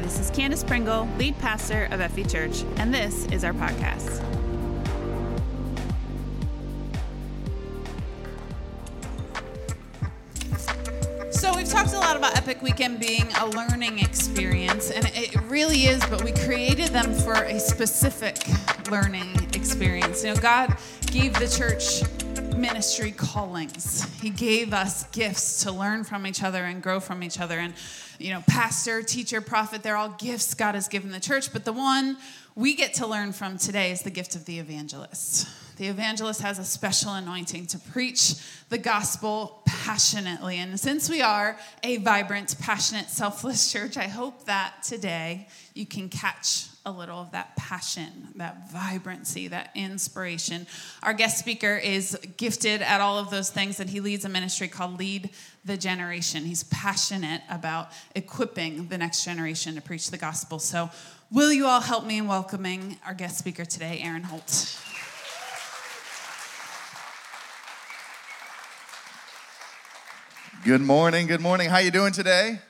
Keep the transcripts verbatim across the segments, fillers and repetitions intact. Hi, this is Candace Pringle, lead pastor of Effie Church, and this is our podcast. So we've talked a lot about Epic Weekend being a learning experience, and it really is, but we created them for a specific learning experience. You know, God gave the church ministry callings. He gave us gifts to learn from each other and grow from each other. And, you know, pastor, teacher, prophet, they're all gifts God has given the church. But the one we get to learn from today is the gift of the evangelist. The evangelist has a special anointing to preach the gospel passionately. And since we are a vibrant, passionate, selfless church, I hope that today you can catch a little of that passion, that vibrancy, that inspiration. Our guest speaker is gifted at all of those things, and he leads a ministry called Lead the Generation. He's passionate about equipping the next generation to preach the gospel. So will you all help me in welcoming our guest speaker today, Aaron Holt. Good morning, good morning. How are you doing today?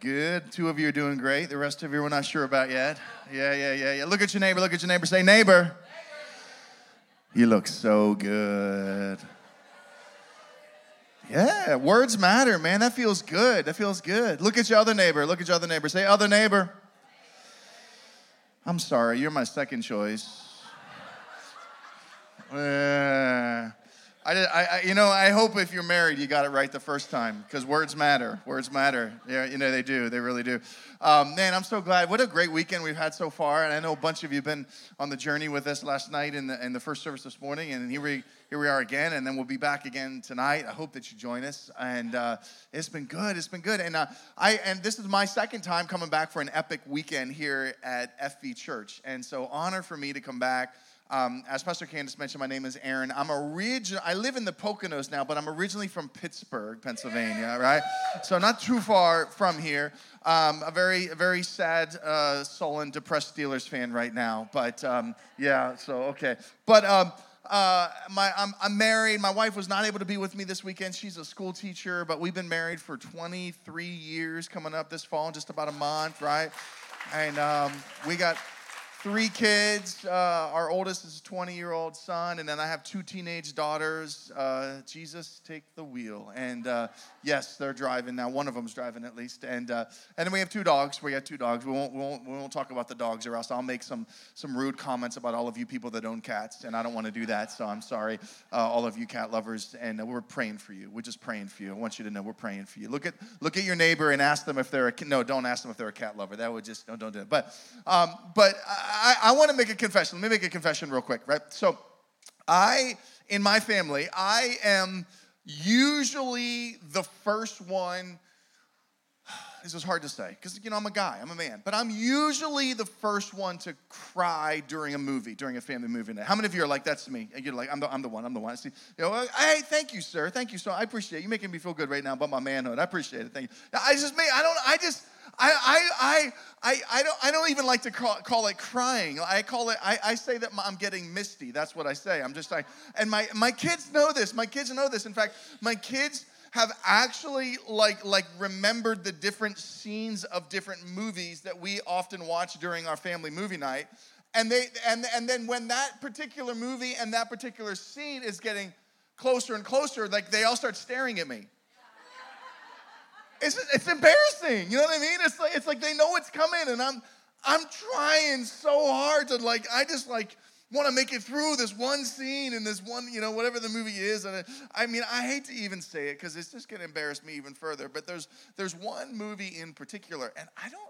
Good. Two of you are doing great. The rest of you we're not sure about yet. Yeah, yeah, yeah, yeah. Look at your neighbor. Look at your neighbor. Say, neighbor. neighbor. You look so good. Yeah, words matter, man. That feels good. That feels good. Look at your other neighbor. Look at your other neighbor. Say, other neighbor. I'm sorry. You're my second choice. Uh, I, I, you know, I hope if you're married, you got it right the first time, because words matter. Words matter. Yeah, you know, they do. They really do. Um, man, I'm so glad. What a great weekend we've had so far. And I know a bunch of you have been on the journey with us last night and the, and the first service this morning. And here we here we are again. And then we'll be back again tonight. I hope that you join us. And uh, it's been good. It's been good. And uh, I and this is my second time coming back for an epic weekend here at Effie Church. And so honor for me to come back. Um, as Pastor Candace mentioned, my name is Aaron. I'm original. I live in the Poconos now, but I'm originally from Pittsburgh, Pennsylvania, right? So not too far from here. Um, a very, a very sad, uh, sullen, depressed Steelers fan right now. But um, yeah, so okay. But um, uh, my, I'm, I'm married. My wife was not able to be with me this weekend. She's a school teacher, but we've been married for twenty-three years coming up this fall, in just about a month, right? And um, we got three kids. Uh, our oldest is a twenty-year-old son, and then I have two teenage daughters. Uh, Jesus, take the wheel. And uh, yes, they're driving now. One of them's driving at least. And uh, and then we have two dogs. We got two dogs. We won't we won't we won't talk about the dogs, or else I'll make some some rude comments about all of you people that own cats, and I don't want to do that. So I'm sorry, uh, all of you cat lovers. And we're praying for you. We're just praying for you. I want you to know we're praying for you. Look at look at your neighbor and ask them if they're a no. Don't ask them if they're a cat lover. That would just no. Don't do it. But um, but. I, I, I want to make a confession. Let me make a confession real quick, right? So I, in my family, I am usually the first one. This is hard to say because, you know, I'm a guy. I'm a man. But I'm usually the first one to cry during a movie, during a family movie night. How many of you are like, that's me? You're like, I'm the, I'm the one. I'm the one. See, you know, hey, thank you, sir. Thank you, sir. I appreciate it. You're making me feel good right now about my manhood. I appreciate it. Thank you. I just, I don't, I just. I I I I don't I don't even like to call, call it crying. I call it I, I say that I'm getting misty. That's what I say. I'm just like, and my my kids know this. My kids know this. In fact, my kids have actually like like remembered the different scenes of different movies that we often watch during our family movie night. And they and and then when that particular movie and that particular scene is getting closer and closer, like they all start staring at me. It's it's embarrassing, you know what I mean? It's like it's like they know it's coming, and I'm I'm trying so hard to like I just like want to make it through this one scene and this one, you know, whatever the movie is. And I, I mean, I hate to even say it because it's just gonna embarrass me even further. But there's there's one movie in particular, and I don't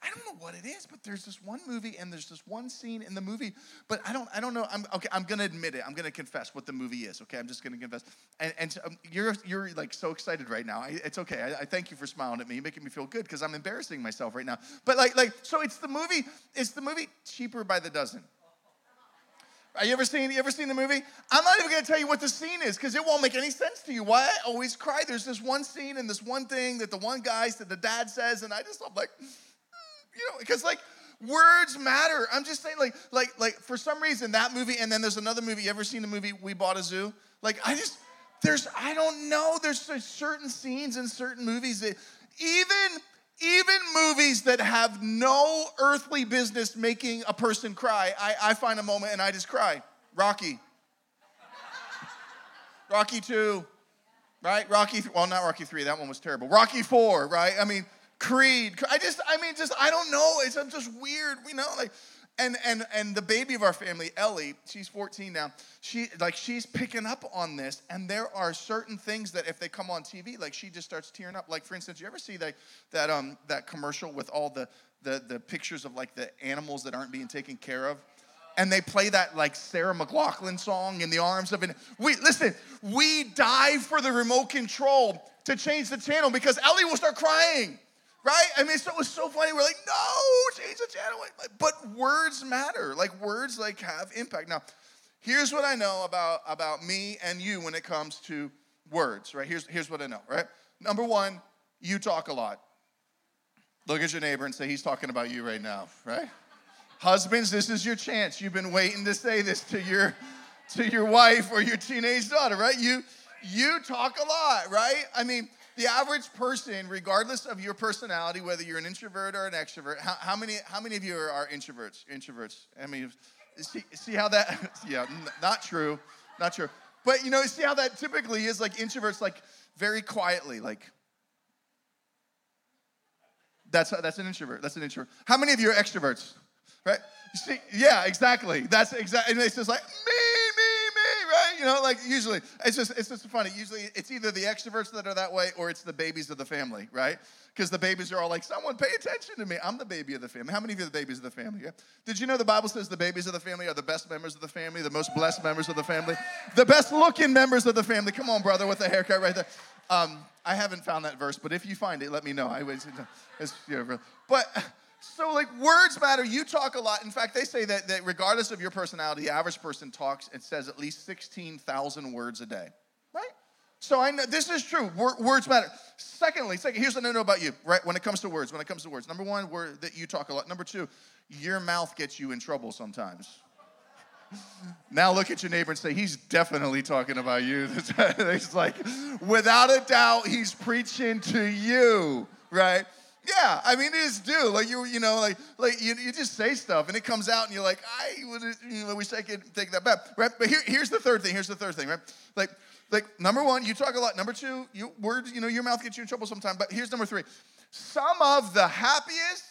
I don't know what it is, but there's this one movie and there's this one scene in the movie, but I don't I don't know. I'm okay, I'm gonna admit it. I'm gonna confess what the movie is. Okay, I'm just gonna confess. And and so, um, you're you're like so excited right now. I, it's okay. I, I thank you for smiling at me. You're making me feel good because I'm embarrassing myself right now. But like like so it's the movie, it's the movie Cheaper by the Dozen. Have you ever seen you ever seen the movie? I'm not even gonna tell you what the scene is because it won't make any sense to you. Why I always cry. There's this one scene and this one thing that the one guy that the dad says, and I just I'm like, you know, because like words matter. I'm just saying, like, like, like for some reason that movie, and then there's another movie. You ever seen the movie We Bought a Zoo? Like, I just there's I don't know. There's certain scenes in certain movies that even Even movies that have no earthly business making a person cry, I, I find a moment and I just cry. Rocky. Rocky two, right? Rocky, well, not Rocky three, that one was terrible. Rocky four, right? I mean, Creed. I just, I mean, just, I don't know. It's I'm just weird, you know, like. And and and the baby of our family, Ellie, she's fourteen now. She like she's picking up on this, and there are certain things that if they come on T V, like she just starts tearing up. Like for instance, you ever see that that um that commercial with all the the the pictures of like the animals that aren't being taken care of, and they play that like Sarah McLachlan song in the arms of an. We listen, we dive for the remote control to change the channel because Ellie will start crying. Right? I mean, so it was so funny. We're like, no, change the channel. But words matter. Like, words, like, have impact. Now, here's what I know about, about me and you when it comes to words, right? Here's, here's what I know, right? Number one, you talk a lot. Look at your neighbor and say, he's talking about you right now, right? Husbands, this is your chance. You've been waiting to say this to your, to your wife or your teenage daughter, right? You, you talk a lot, right? I mean... The average person, regardless of your personality, whether you're an introvert or an extrovert, how, how many how many of you are, are introverts? Introverts. I mean, see, see how that, yeah, n- not true, not true. But, you know, see how that typically is, like, introverts, like, very quietly, like, that's that's an introvert, that's an introvert. How many of you are extroverts, right? See, yeah, exactly, that's exactly, and it's just like, me. You know, like usually, it's just it's just funny. Usually, it's either the extroverts that are that way or it's the babies of the family, right? Because the babies are all like, someone pay attention to me. I'm the baby of the family. How many of you are the babies of the family? Yeah. Did you know the Bible says the babies of the family are the best members of the family, the most blessed members of the family, the best looking members of the family? Come on, brother, with the haircut right there. Um, I haven't found that verse, but if you find it, let me know. I was, it's, yeah, but... So, like, words matter. You talk a lot. In fact, they say that, that regardless of your personality, the average person talks and says at least sixteen thousand words a day, right? So I know this is true. Word, words matter. Secondly, second, here's what I know about you, right, when it comes to words. When it comes to words. Number one, word, that you talk a lot. Number two, your mouth gets you in trouble sometimes. Now look at your neighbor and say, he's definitely talking about you. It's like, without a doubt, he's preaching to you, right? Yeah, I mean, it is due. Like, you you know, like, like you, you just say stuff, and it comes out, and you're like, I would, you know, wish I could take that back, right? But here, here's the third thing. Here's the third thing, right? Like, like number one, you talk a lot. Number two, you, words, you know, your mouth gets you in trouble sometimes. But here's number three. Some of the happiest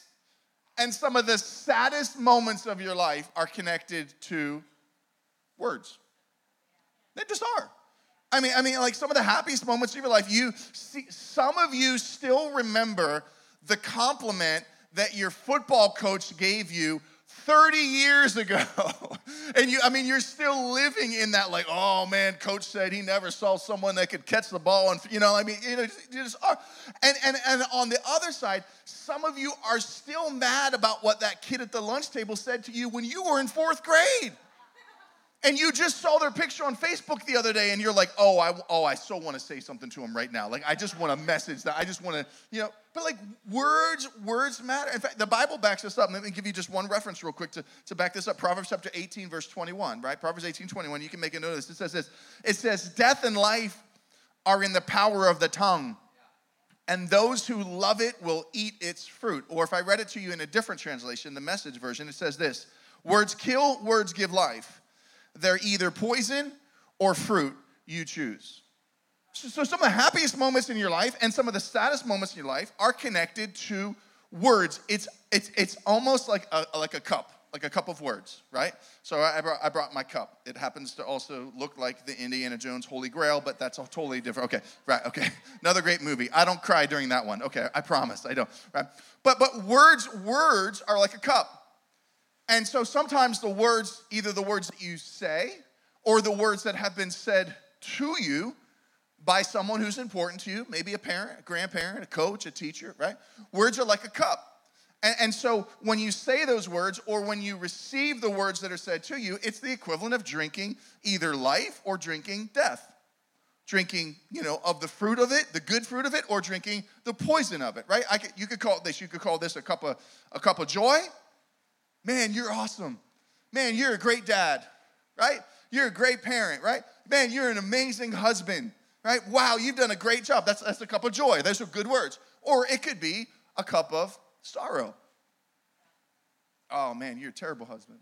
and some of the saddest moments of your life are connected to words. They just are. I mean, I mean, like, some of the happiest moments of your life, you see, some of you still remember the compliment that your football coach gave you thirty years ago. And you, I mean, you're still living in that, like, oh man, coach said he never saw someone that could catch the ball. And, you know, I mean, you know, you just are. And, and, and on the other side, some of you are still mad about what that kid at the lunch table said to you when you were in fourth grade. And you just saw their picture on Facebook the other day and you're like, oh, I, oh, I so want to say something to them right now. Like, I just want to message that. I just want to, you know. But, like, words, words matter. In fact, the Bible backs this up. Let me give you just one reference real quick to, to back this up. Proverbs chapter eighteen, verse twenty-one, right? Proverbs eighteen, twenty-one. You can make a note of this. It says this. It says, death and life are in the power of the tongue, and those who love it will eat its fruit. Or if I read it to you in a different translation, the Message version, it says this. Words kill, words give life. They're either poison or fruit, you choose. So, so some of the happiest moments in your life and some of the saddest moments in your life are connected to words. It's it's it's almost like a like a cup, like a cup of words, right? So I brought, I brought my cup. It happens to also look like the Indiana Jones Holy Grail, but that's all totally different. Okay, right, okay. Another great movie. I don't cry during that one. Okay, I promise, I don't. Right? But but words words are like a cup. And so sometimes the words, either the words that you say or the words that have been said to you by someone who's important to you, maybe a parent, a grandparent, a coach, a teacher, right? Words are like a cup. And, and so when you say those words or when you receive the words that are said to you, it's the equivalent of drinking either life or drinking death. Drinking, you know, of the fruit of it, the good fruit of it, or drinking the poison of it, right? I could, you could call it this. You could call this a cup of, a cup of joy. Man, you're awesome. Man, you're a great dad, right? You're a great parent, right? Man, you're an amazing husband, right? Wow, you've done a great job. That's that's a cup of joy. Those are good words. Or it could be, a cup of sorrow. Oh, man, you're a terrible husband.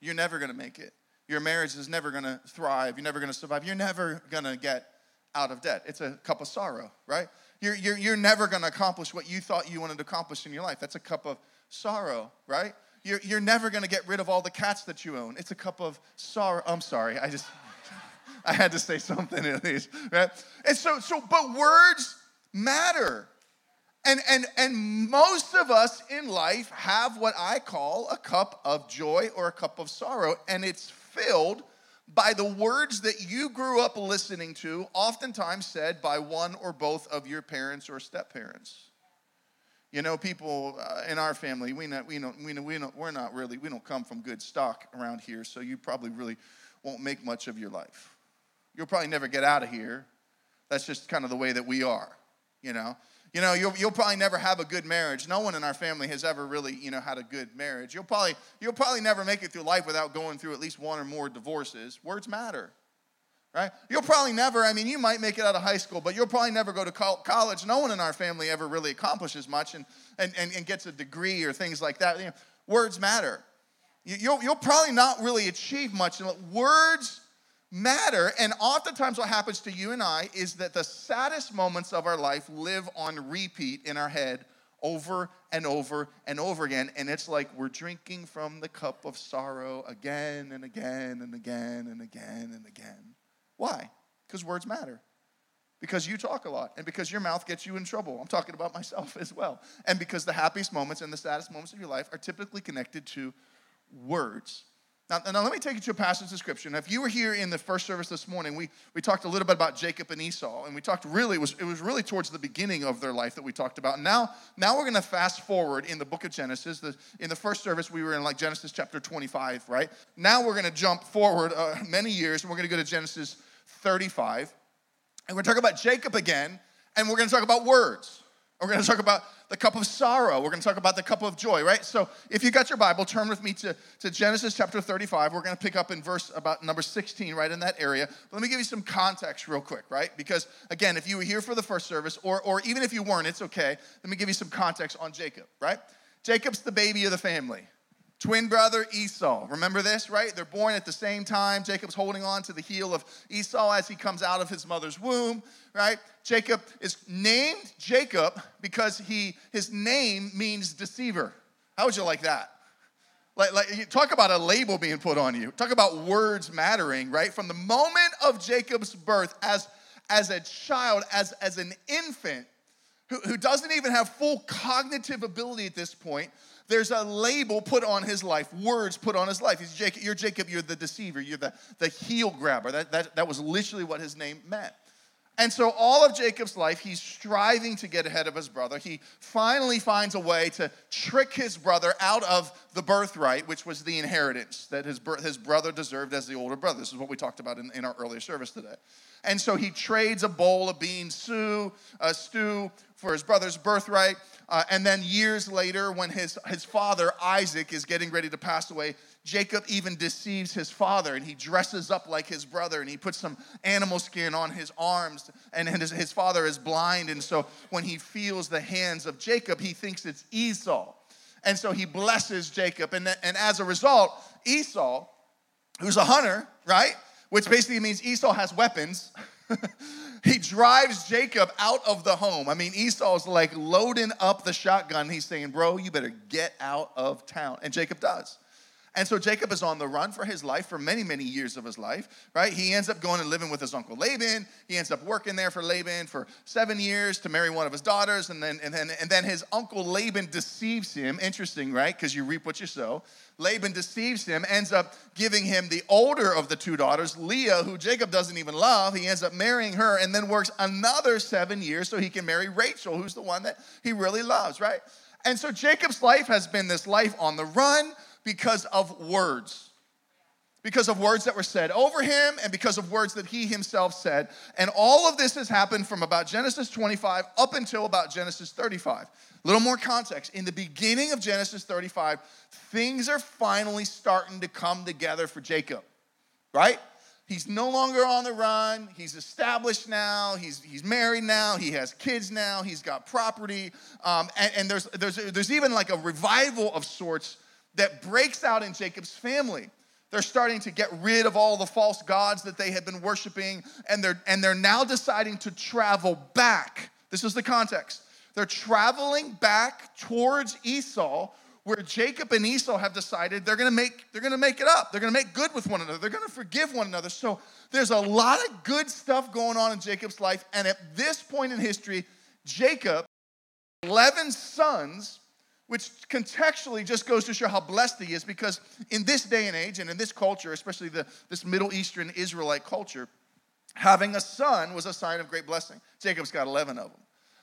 You're never going to make it. Your marriage is never going to thrive. You're never going to survive. You're never going to get out of debt. It's a cup of sorrow, right? You're, you're, you're never going to accomplish what you thought you wanted to accomplish in your life. That's a cup of sorrow, right? You're, you're never going to get rid of all the cats that you own. It's a cup of sorrow. I'm sorry. I just, I had to say something at least, right? And so, so, but words matter. And, and, and most of us in life have what I call a cup of joy or a cup of sorrow, and it's filled by the words that you grew up listening to, oftentimes said by one or both of your parents or step-parents. You know, people uh, in our family, we not, we don't, we don't, we don't, we're not really, we don't come from good stock around here, so you probably really won't make much of your life. You'll probably never get out of here. That's just kind of the way that we are, you know. You know, you'll, you'll probably never have a good marriage. No one in our family has ever really, you know, had a good marriage. You'll probably, you'll probably never make it through life without going through at least one or more divorces. Words matter, right? You'll probably never, I mean, you might make it out of high school, but you'll probably never go to college. No one in our family ever really accomplishes much and, and, and, and gets a degree or things like that. You know, words matter. You, you'll, you'll probably not really achieve much. Words matter, and oftentimes what happens to you and I is that the saddest moments of our life live on repeat in our head over and over and over again, and it's like we're drinking from the cup of sorrow again and again and again and again and again. Why? Because words matter. Because you talk a lot, and because your mouth gets you in trouble. I'm talking about myself as well. And because the happiest moments and the saddest moments of your life are typically connected to words. Now, now, let me take you to a passage of Scripture. Now, if you were here in the first service this morning, we, we talked a little bit about Jacob and Esau, and we talked really, it was, it was really towards the beginning of their life that we talked about. And now, now we're going to fast forward in the book of Genesis. The, in the first service, we were in like Genesis chapter twenty-five, right? Now we're going to jump forward uh, many years, and we're going to go to Genesis thirty-five. And we're going to talk about Jacob again, and we're going to talk about words. We're going to talk about the cup of sorrow. We're going to talk about the cup of joy, right? So if you got your Bible, turn with me to, to Genesis chapter thirty-five. We're going to pick up in verse about number sixteen, right in that area. But let me give you some context real quick, right? Because, again, if you were here for the first service, or, or even if you weren't, it's okay. Let me give you some context on Jacob, right? Jacob's the baby of the family. Twin brother Esau. Remember this, right? They're born at the same time. Jacob's holding on to the heel of Esau as he comes out of his mother's womb, right? Jacob is named Jacob because he his name means deceiver. How would you like that? Like, like, talk about a label being put on you. Talk about words mattering, right? From the moment of Jacob's birth as, as a child, as, as an infant, who, who doesn't even have full cognitive ability at this point, there's a label put on his life, words put on his life. He's Jacob, you're Jacob, you're the deceiver, you're the, the heel grabber. That, that, that was literally what his name meant. And so all of Jacob's life, he's striving to get ahead of his brother. He finally finds a way to trick his brother out of the birthright, which was the inheritance that his, his brother deserved as the older brother. This is what we talked about in, in our earlier service today. And so he trades a bowl of bean stew, uh, stew for his brother's birthright. Uh, and then years later, when his, his father, Isaac, is getting ready to pass away, Jacob even deceives his father, and he dresses up like his brother, and he puts some animal skin on his arms, and his, his father is blind, and so when he feels the hands of Jacob, he thinks it's Esau. And so he blesses Jacob, and, and as a result, Esau, who's a hunter, right, which basically means Esau has weapons, he drives Jacob out of the home. I mean, Esau's like loading up the shotgun. He's saying, bro, you better get out of town. And Jacob does. And so Jacob is on the run for his life for many, many years of his life, right? He ends up going and living with his uncle Laban. He ends up working there for Laban for seven years to marry one of his daughters. And then, and then, and then his uncle Laban deceives him. Interesting, right? Because you reap what you sow. Laban deceives him, ends up giving him the older of the two daughters, Leah, who Jacob doesn't even love. He ends up marrying her and then works another seven years so he can marry Rachel, who's the one that he really loves, right? And so Jacob's life has been this life on the run, because of words, because of words that were said over him and because of words that he himself said. And all of this has happened from about Genesis twenty-five up until about Genesis thirty-five. A little more context. In the beginning of Genesis thirty-five, things are finally starting to come together for Jacob, right? He's no longer on the run. He's established now. He's he's married now. He has kids now. He's got property. Um, and, and there's there's there's even like a revival of sorts that breaks out in Jacob's family. They're starting to get rid of all the false gods that they had been worshiping, and they're and they're now deciding to travel back. This is the context. They're traveling back towards Esau, where Jacob and Esau have decided they're gonna make they're gonna make it up. They're gonna make good with one another. They're gonna forgive one another. So there's a lot of good stuff going on in Jacob's life. And at this point in history, Jacob had eleven sons, which contextually just goes to show how blessed he is, because in this day and age and in this culture, especially the this Middle Eastern Israelite culture, having a son was a sign of great blessing. Jacob's got eleven of them.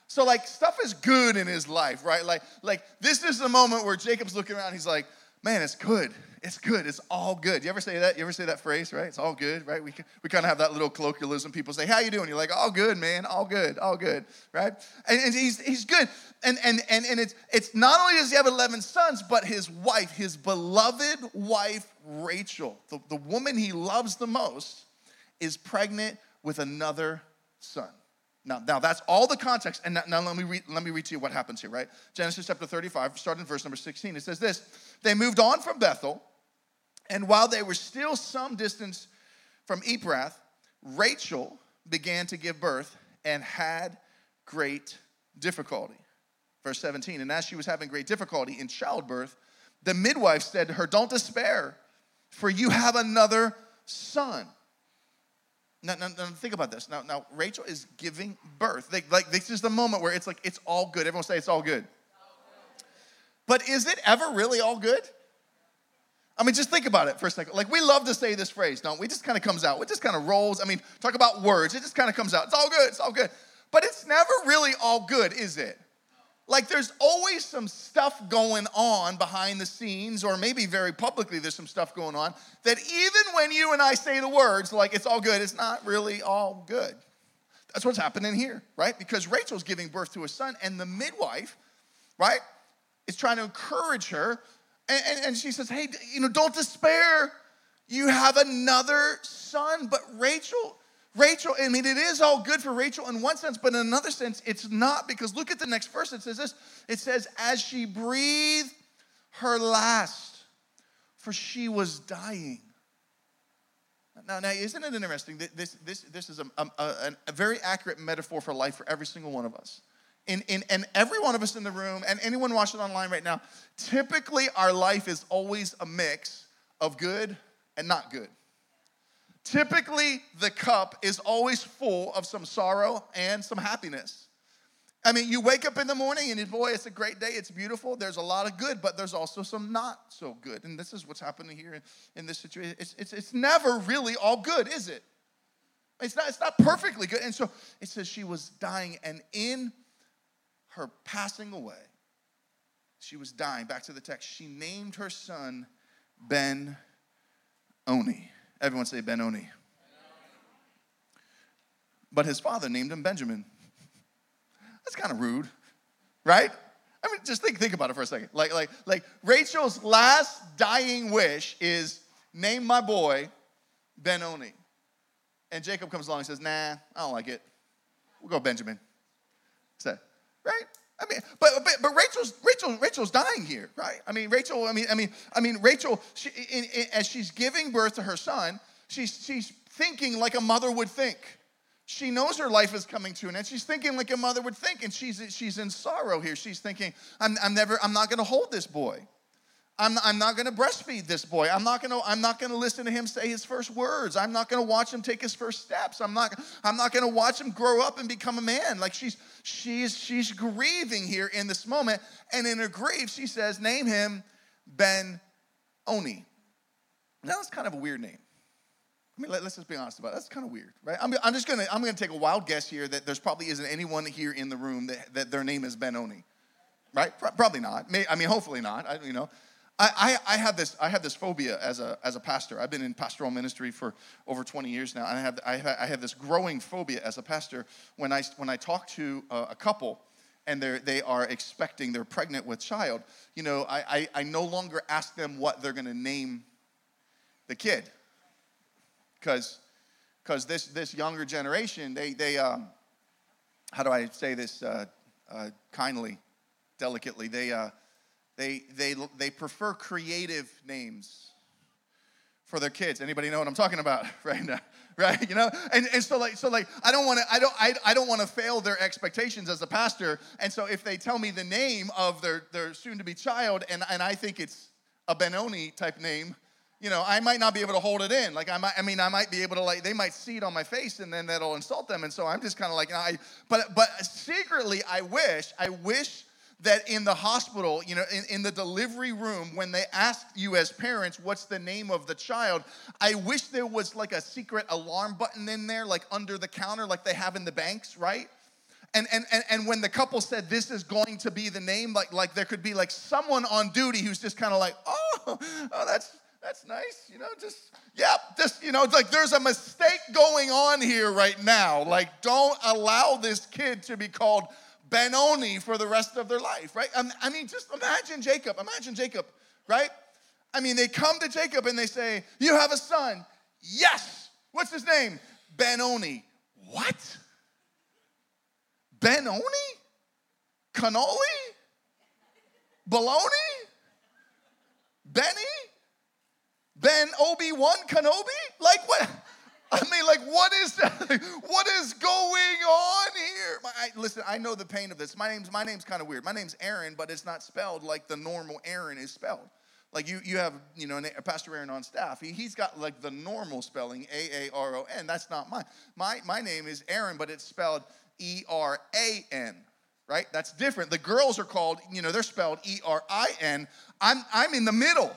So, like, stuff is good in his life, right? Like, like this is the moment where Jacob's looking around. He's like, man, it's good. It's good. It's all good. You ever say that? You ever say that phrase, right? It's all good, right? We we kind of have that little colloquialism. People say, how you doing? You're like, all good, man. All good. All good, right? And, and he's he's good. And and and and it's it's not only does he have eleven sons, but his wife, his beloved wife, Rachel, the, the woman he loves the most, is pregnant with another son. Now, now that's all the context, and now, now let me read, let me read to you what happens here, right? Genesis chapter thirty-five, starting in verse number sixteen. It says this: they moved on from Bethel, and while they were still some distance from Ephrath, Rachel began to give birth and had great difficulty. Verse seventeen, and as she was having great difficulty in childbirth, the midwife said to her, don't despair, for you have another son. Now, now, now, think about this. Now, now Rachel is giving birth. They, like, this is the moment where it's like, it's all good. Everyone say, it's all good. But is it ever really all good? I mean, just think about it for a second. Like, we love to say this phrase, don't we? It just kind of comes out. It just kind of rolls. I mean, talk about words. It just kind of comes out. It's all good. It's all good. But it's never really all good, is it? Like, there's always some stuff going on behind the scenes, or maybe very publicly there's some stuff going on, that even when you and I say the words, like, it's all good, it's not really all good. That's what's happening here, right? Because Rachel's giving birth to a son, and the midwife, right, is trying to encourage her, and, and, and she says, hey, you know, don't despair. You have another son. But Rachel... Rachel, I mean, it is all good for Rachel in one sense, but in another sense, it's not, because look at the next verse. It says this. It says, as she breathed her last, for she was dying. Now, now isn't it interesting that this, this, this is a, a, a very accurate metaphor for life for every single one of us? In, in, and every one of us in the room and anyone watching online right now, typically our life is always a mix of good and not good. Typically, the cup is always full of some sorrow and some happiness. I mean, you wake up in the morning and, boy, it's a great day. It's beautiful. There's a lot of good, but there's also some not so good. And this is what's happening here in, in this situation. It's, it's, it's never really all good, is it? It's not, it's not perfectly good. And so it says she was dying, and in her passing away, she was dying. Back to the text. She named her son Ben-Oni. Everyone say Benoni. But his father named him Benjamin. That's kind of rude, right? I mean, just think think about it for a second. Like, like, like Rachel's last dying wish is, name my boy Benoni. And Jacob comes along and says, nah, I don't like it. We'll go Benjamin. So, right? I mean, but, but but Rachel's Rachel Rachel's dying here, right? I mean, Rachel. I mean, I mean, I mean, Rachel. She, in, in, as she's giving birth to her son, she's she's thinking like a mother would think. She knows her life is coming to an end. She's thinking like a mother would think, and she's she's in sorrow here. She's thinking, I'm I'm never I'm not going to hold this boy. I'm I'm not going to breastfeed this boy. I'm not going to I'm not going to listen to him say his first words. I'm not going to watch him take his first steps. I'm not I'm not going to watch him grow up and become a man. Like she's she's she's grieving here in this moment, and in her grief she says, "Name him Ben-Oni." Now that's kind of a weird name. I mean, let, let's just be honest about it. That's kind of weird, right? I'm I'm just gonna I'm gonna take a wild guess here that there's probably isn't anyone here in the room that, that their name is Ben-Oni, right? Pro- probably not. May, I mean, hopefully not. I, you know. I, I have this I have this phobia as a as a pastor. I've been in pastoral ministry for over twenty years now, and I have I have, I have this growing phobia as a pastor when I when I talk to a, a couple, and they they are expecting they're pregnant with child. You know, I, I I no longer ask them what they're gonna name the kid, because because this this younger generation, they they um, how do I say this uh, uh, kindly, delicately? They uh, they they they prefer creative names for their kids. Anybody know what I'm talking about right now? Right, you know, and, and so like so like I don't want to I don't I, I don't want to fail their expectations as a pastor. And so if they tell me the name of their, their soon-to-be child, and, and I think it's a Benoni type name, you know, I might not be able to hold it in. Like I might I mean I might be able to like they might see it on my face, and then that'll insult them. And so I'm just kind of like you know, I but but secretly I wish I wish. that in the hospital, you know, in, in the delivery room, when they ask you as parents, what's the name of the child, I wish there was like a secret alarm button in there, like under the counter, like they have in the banks, right? And and and, and when the couple said, this is going to be the name, like like there could be like someone on duty who's just kind of like, oh, oh, that's that's nice, you know, just, yeah, just, you know, it's like there's a mistake going on here right now. Like, don't allow this kid to be called Benoni for the rest of their life, right? I mean, just imagine Jacob. Imagine Jacob, right? I mean, they come to Jacob and they say, you have a son. Yes. What's his name? Benoni. What? Benoni? Cannoli? Baloney? Benny? Ben Obi-Wan Kenobi? Like what? I mean, like, what is that? Like, what is going on here? My, I, listen, I know the pain of this. My name's my name's kind of weird. My name's Aaron, but it's not spelled like the normal Aaron is spelled. Like you you have you know Pastor Aaron on staff. He he's got like the normal spelling, A A R O N. That's not mine. My my name is Aaron, but it's spelled E R A N. Right? That's different. The girls are called you know they're spelled E R I N. I'm I'm in the middle.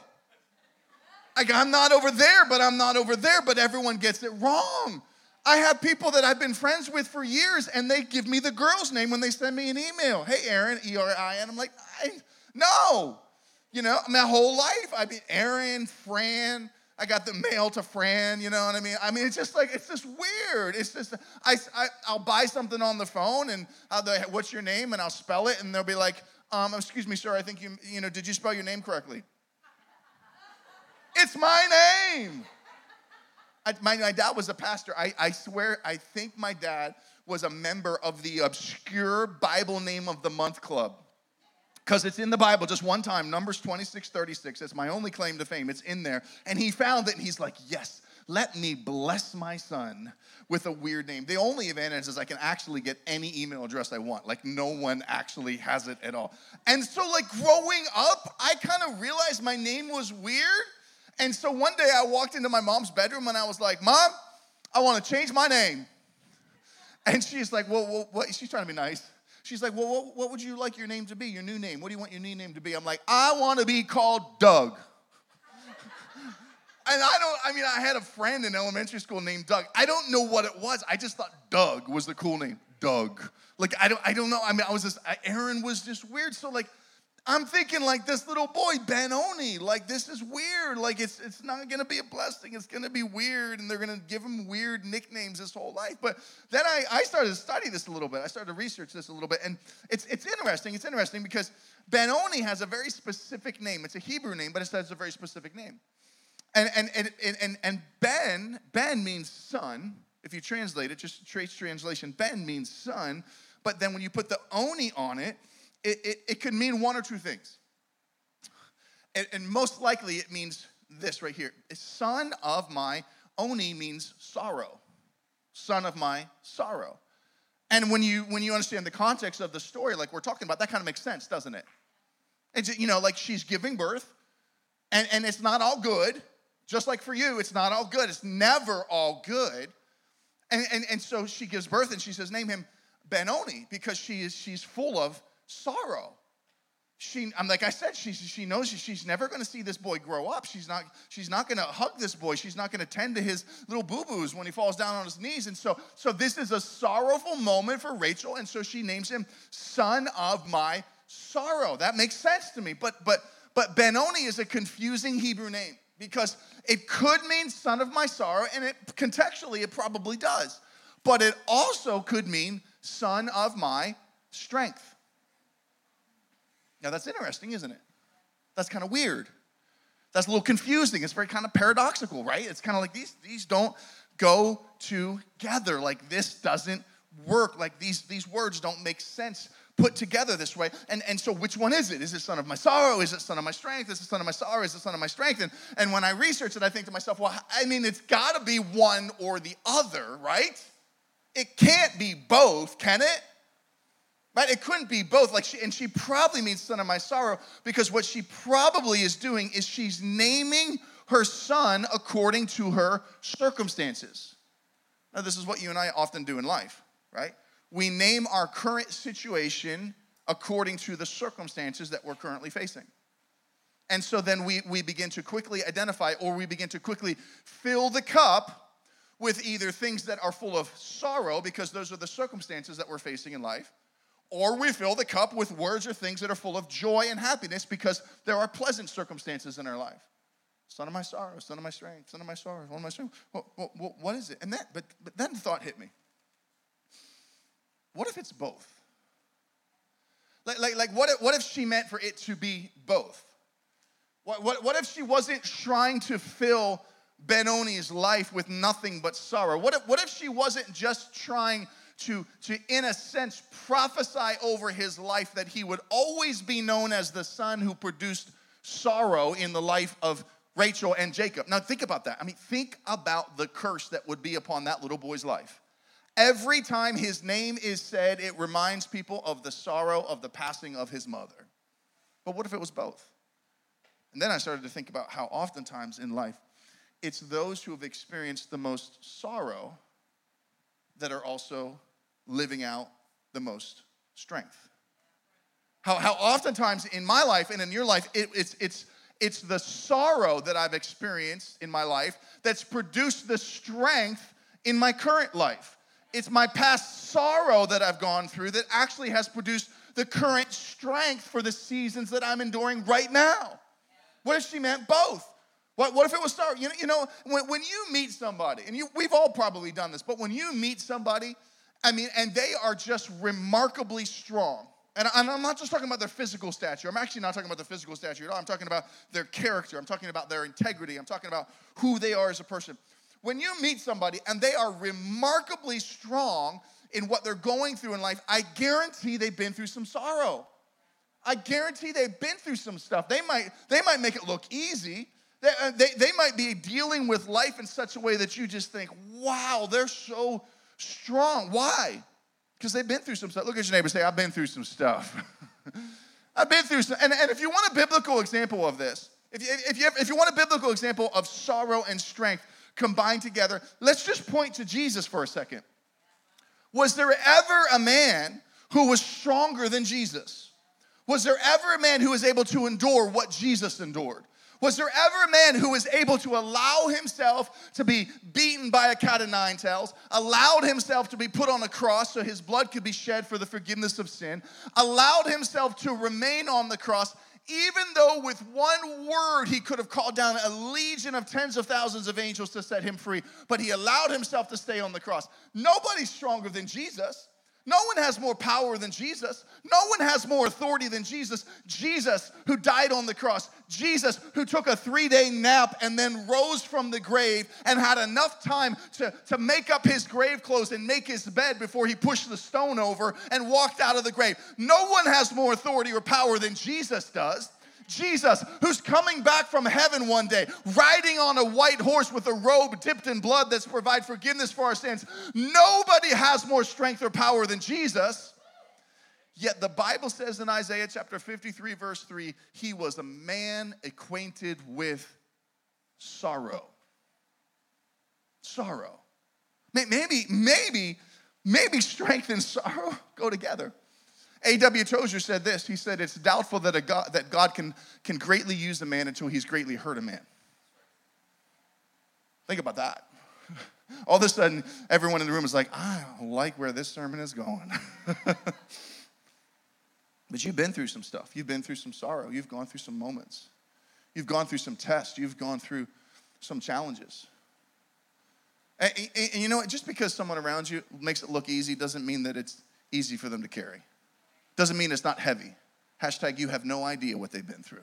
Like, I'm not over there, but I'm not over there, but everyone gets it wrong. I have people that I've been friends with for years, and they give me the girl's name when they send me an email. Hey, Aaron, E R I N. I'm like, I, no. You know, my whole life, I've been Aaron, Fran. I got the mail to Fran, you know what I mean? I mean, it's just like, it's just weird. It's just, I, I, I'll buy something on the phone, and I'll be like, what's your name? And I'll spell it, and they'll be like, um, excuse me, sir, I think you, you know, did you spell your name correctly? It's my name. I, my, my dad was a pastor. I, I swear, I think my dad was a member of the obscure Bible name of the month club. Because it's in the Bible just one time, Numbers twenty-six thirty-six. That's my only claim to fame. It's in there. And he found it, and he's like, yes, let me bless my son with a weird name. The only advantage is I can actually get any email address I want. Like, no one actually has it at all. And so, like, growing up, I kind of realized my name was weird. And so one day I walked into my mom's bedroom and I was like, Mom, I want to change my name. And she's like, well, well what? She's trying to be nice. She's like, well, what, what would you like your name to be, your new name? What do you want your new name to be? I'm like, I want to be called Doug. And I don't, I mean, I had a friend in elementary school named Doug. I don't know what it was. I just thought Doug was the cool name, Doug. Like, I don't I don't know. I mean, I was just, Aaron was just weird. So, like, I'm thinking like this little boy, Benoni, like this is weird. Like it's it's not going to be a blessing. It's going to be weird, and they're going to give him weird nicknames his whole life. But then I, I started to study this a little bit. I started to research this a little bit, and it's it's interesting. It's interesting because Benoni has a very specific name. It's a Hebrew name, but it has a very specific name. And and and and and Ben Ben means son. If you translate it, just translation, Ben means son. But then when you put the oni on it, It, it, it could mean one or two things. And, and most likely it means this right here. Son of my oni means sorrow. Son of my sorrow. And when you when you understand the context of the story like we're talking about, that kind of makes sense, doesn't it? It's, you know, like she's giving birth, and, and it's not all good. Just like for you, it's not all good. It's never all good. And, and, and so she gives birth, and she says, name him Benoni, because she is she's full of sorrow. She, I'm like I said, she she knows she, she's never going to see this boy grow up. She's not she's not going to hug this boy. She's not going to tend to his little boo-boos when he falls down on his knees. And so so this is a sorrowful moment for Rachel. And so she names him Son of My Sorrow. That makes sense to me. But but but Benoni is a confusing Hebrew name because it could mean Son of My Sorrow, and it contextually it probably does. But it also could mean Son of My Strength. Now, that's interesting, isn't it? That's kind of weird. That's a little confusing. It's very kind of paradoxical, right? It's kind of like these, these don't go together. Like, this doesn't work. Like, these, these words don't make sense put together this way. And, and so which one is it? Is it son of my sorrow? Is it son of my strength? Is it son of my sorrow? Is it son of my strength? And, and when I research it, I think to myself, well, I mean, it's got to be one or the other, right? It can't be both, can it? Right? It couldn't be both. Like, she, and she probably means son of my sorrow, because what she probably is doing is she's naming her son according to her circumstances. Now, this is what you and I often do in life, right? We name our current situation according to the circumstances that we're currently facing. And so then we, we begin to quickly identify, or we begin to quickly fill the cup with either things that are full of sorrow, because those are the circumstances that we're facing in life, or we fill the cup with words or things that are full of joy and happiness, because there are pleasant circumstances in our life. Son of my sorrow, son of my strength, son of my sorrow, one of my strength. What, what, what is it? And that, but, but then the thought hit me. What if it's both? Like, like, like what, if, what if she meant for it to be both? What, what, what if she wasn't trying to fill Benoni's life with nothing but sorrow? What if, what if she wasn't just trying to, to, in a sense, prophesy over his life that he would always be known as the son who produced sorrow in the life of Rachel and Jacob? Now, think about that. I mean, think about the curse that would be upon that little boy's life. Every time his name is said, it reminds people of the sorrow of the passing of his mother. But what if it was both? And then I started to think about how oftentimes in life, it's those who have experienced the most sorrow that are also living out the most strength. How, how oftentimes in my life and in your life, it, it's it's it's the sorrow that I've experienced in my life that's produced the strength in my current life. It's my past sorrow that I've gone through that actually has produced the current strength for the seasons that I'm enduring right now. What if she meant both? What, what if it was sorrow? You know, you know when, when you meet somebody, and you, we've all probably done this, but when you meet somebody, I mean, and they are just remarkably strong. And, I, and I'm not just talking about their physical stature. I'm actually not talking about their physical stature at all. I'm talking about their character. I'm talking about their integrity. I'm talking about who they are as a person. When you meet somebody and they are remarkably strong in what they're going through in life, I guarantee they've been through some sorrow. I guarantee they've been through some stuff. They might, they might make it look easy. They, they, they might be dealing with life in such a way that you just think, wow, they're so strong. Why? Because they've been through some stuff. Look at your neighbor and say, I've been through some stuff. I've been through some. And, and if you want a biblical example of this, if you, if you, have, if you want a biblical example of sorrow and strength combined together, let's just point to Jesus for a second. Was there ever a man who was stronger than Jesus? Was there ever a man who was able to endure what Jesus endured? Was there ever a man who was able to allow himself to be beaten by a cat of nine tails, allowed himself to be put on a cross so his blood could be shed for the forgiveness of sin, allowed himself to remain on the cross, even though with one word he could have called down a legion of tens of thousands of angels to set him free, but he allowed himself to stay on the cross? Nobody's stronger than Jesus. No one has more power than Jesus. No one has more authority than Jesus. Jesus, who died on the cross. Jesus, who took a three-day nap and then rose from the grave and had enough time to, to make up his grave clothes and make his bed before he pushed the stone over and walked out of the grave. No one has more authority or power than Jesus does. Jesus, who's coming back from heaven one day, riding on a white horse with a robe dipped in blood that's provided forgiveness for our sins. Nobody has more strength or power than Jesus. Yet the Bible says in Isaiah chapter fifty-three, verse three, he was a man acquainted with sorrow. Sorrow. Maybe, maybe, maybe strength and sorrow go together. A W Tozer said this. He said, it's doubtful that a God, that God can, can greatly use a man until he's greatly hurt a man. Think about that. All of a sudden, everyone in the room is like, I don't like where this sermon is going. But you've been through some stuff. You've been through some sorrow. You've gone through some moments. You've gone through some tests. You've gone through some challenges. And, and, and you know what? Just because someone around you makes it look easy doesn't mean that it's easy for them to carry. Doesn't mean it's not heavy. Hashtag, you have no idea what they've been through.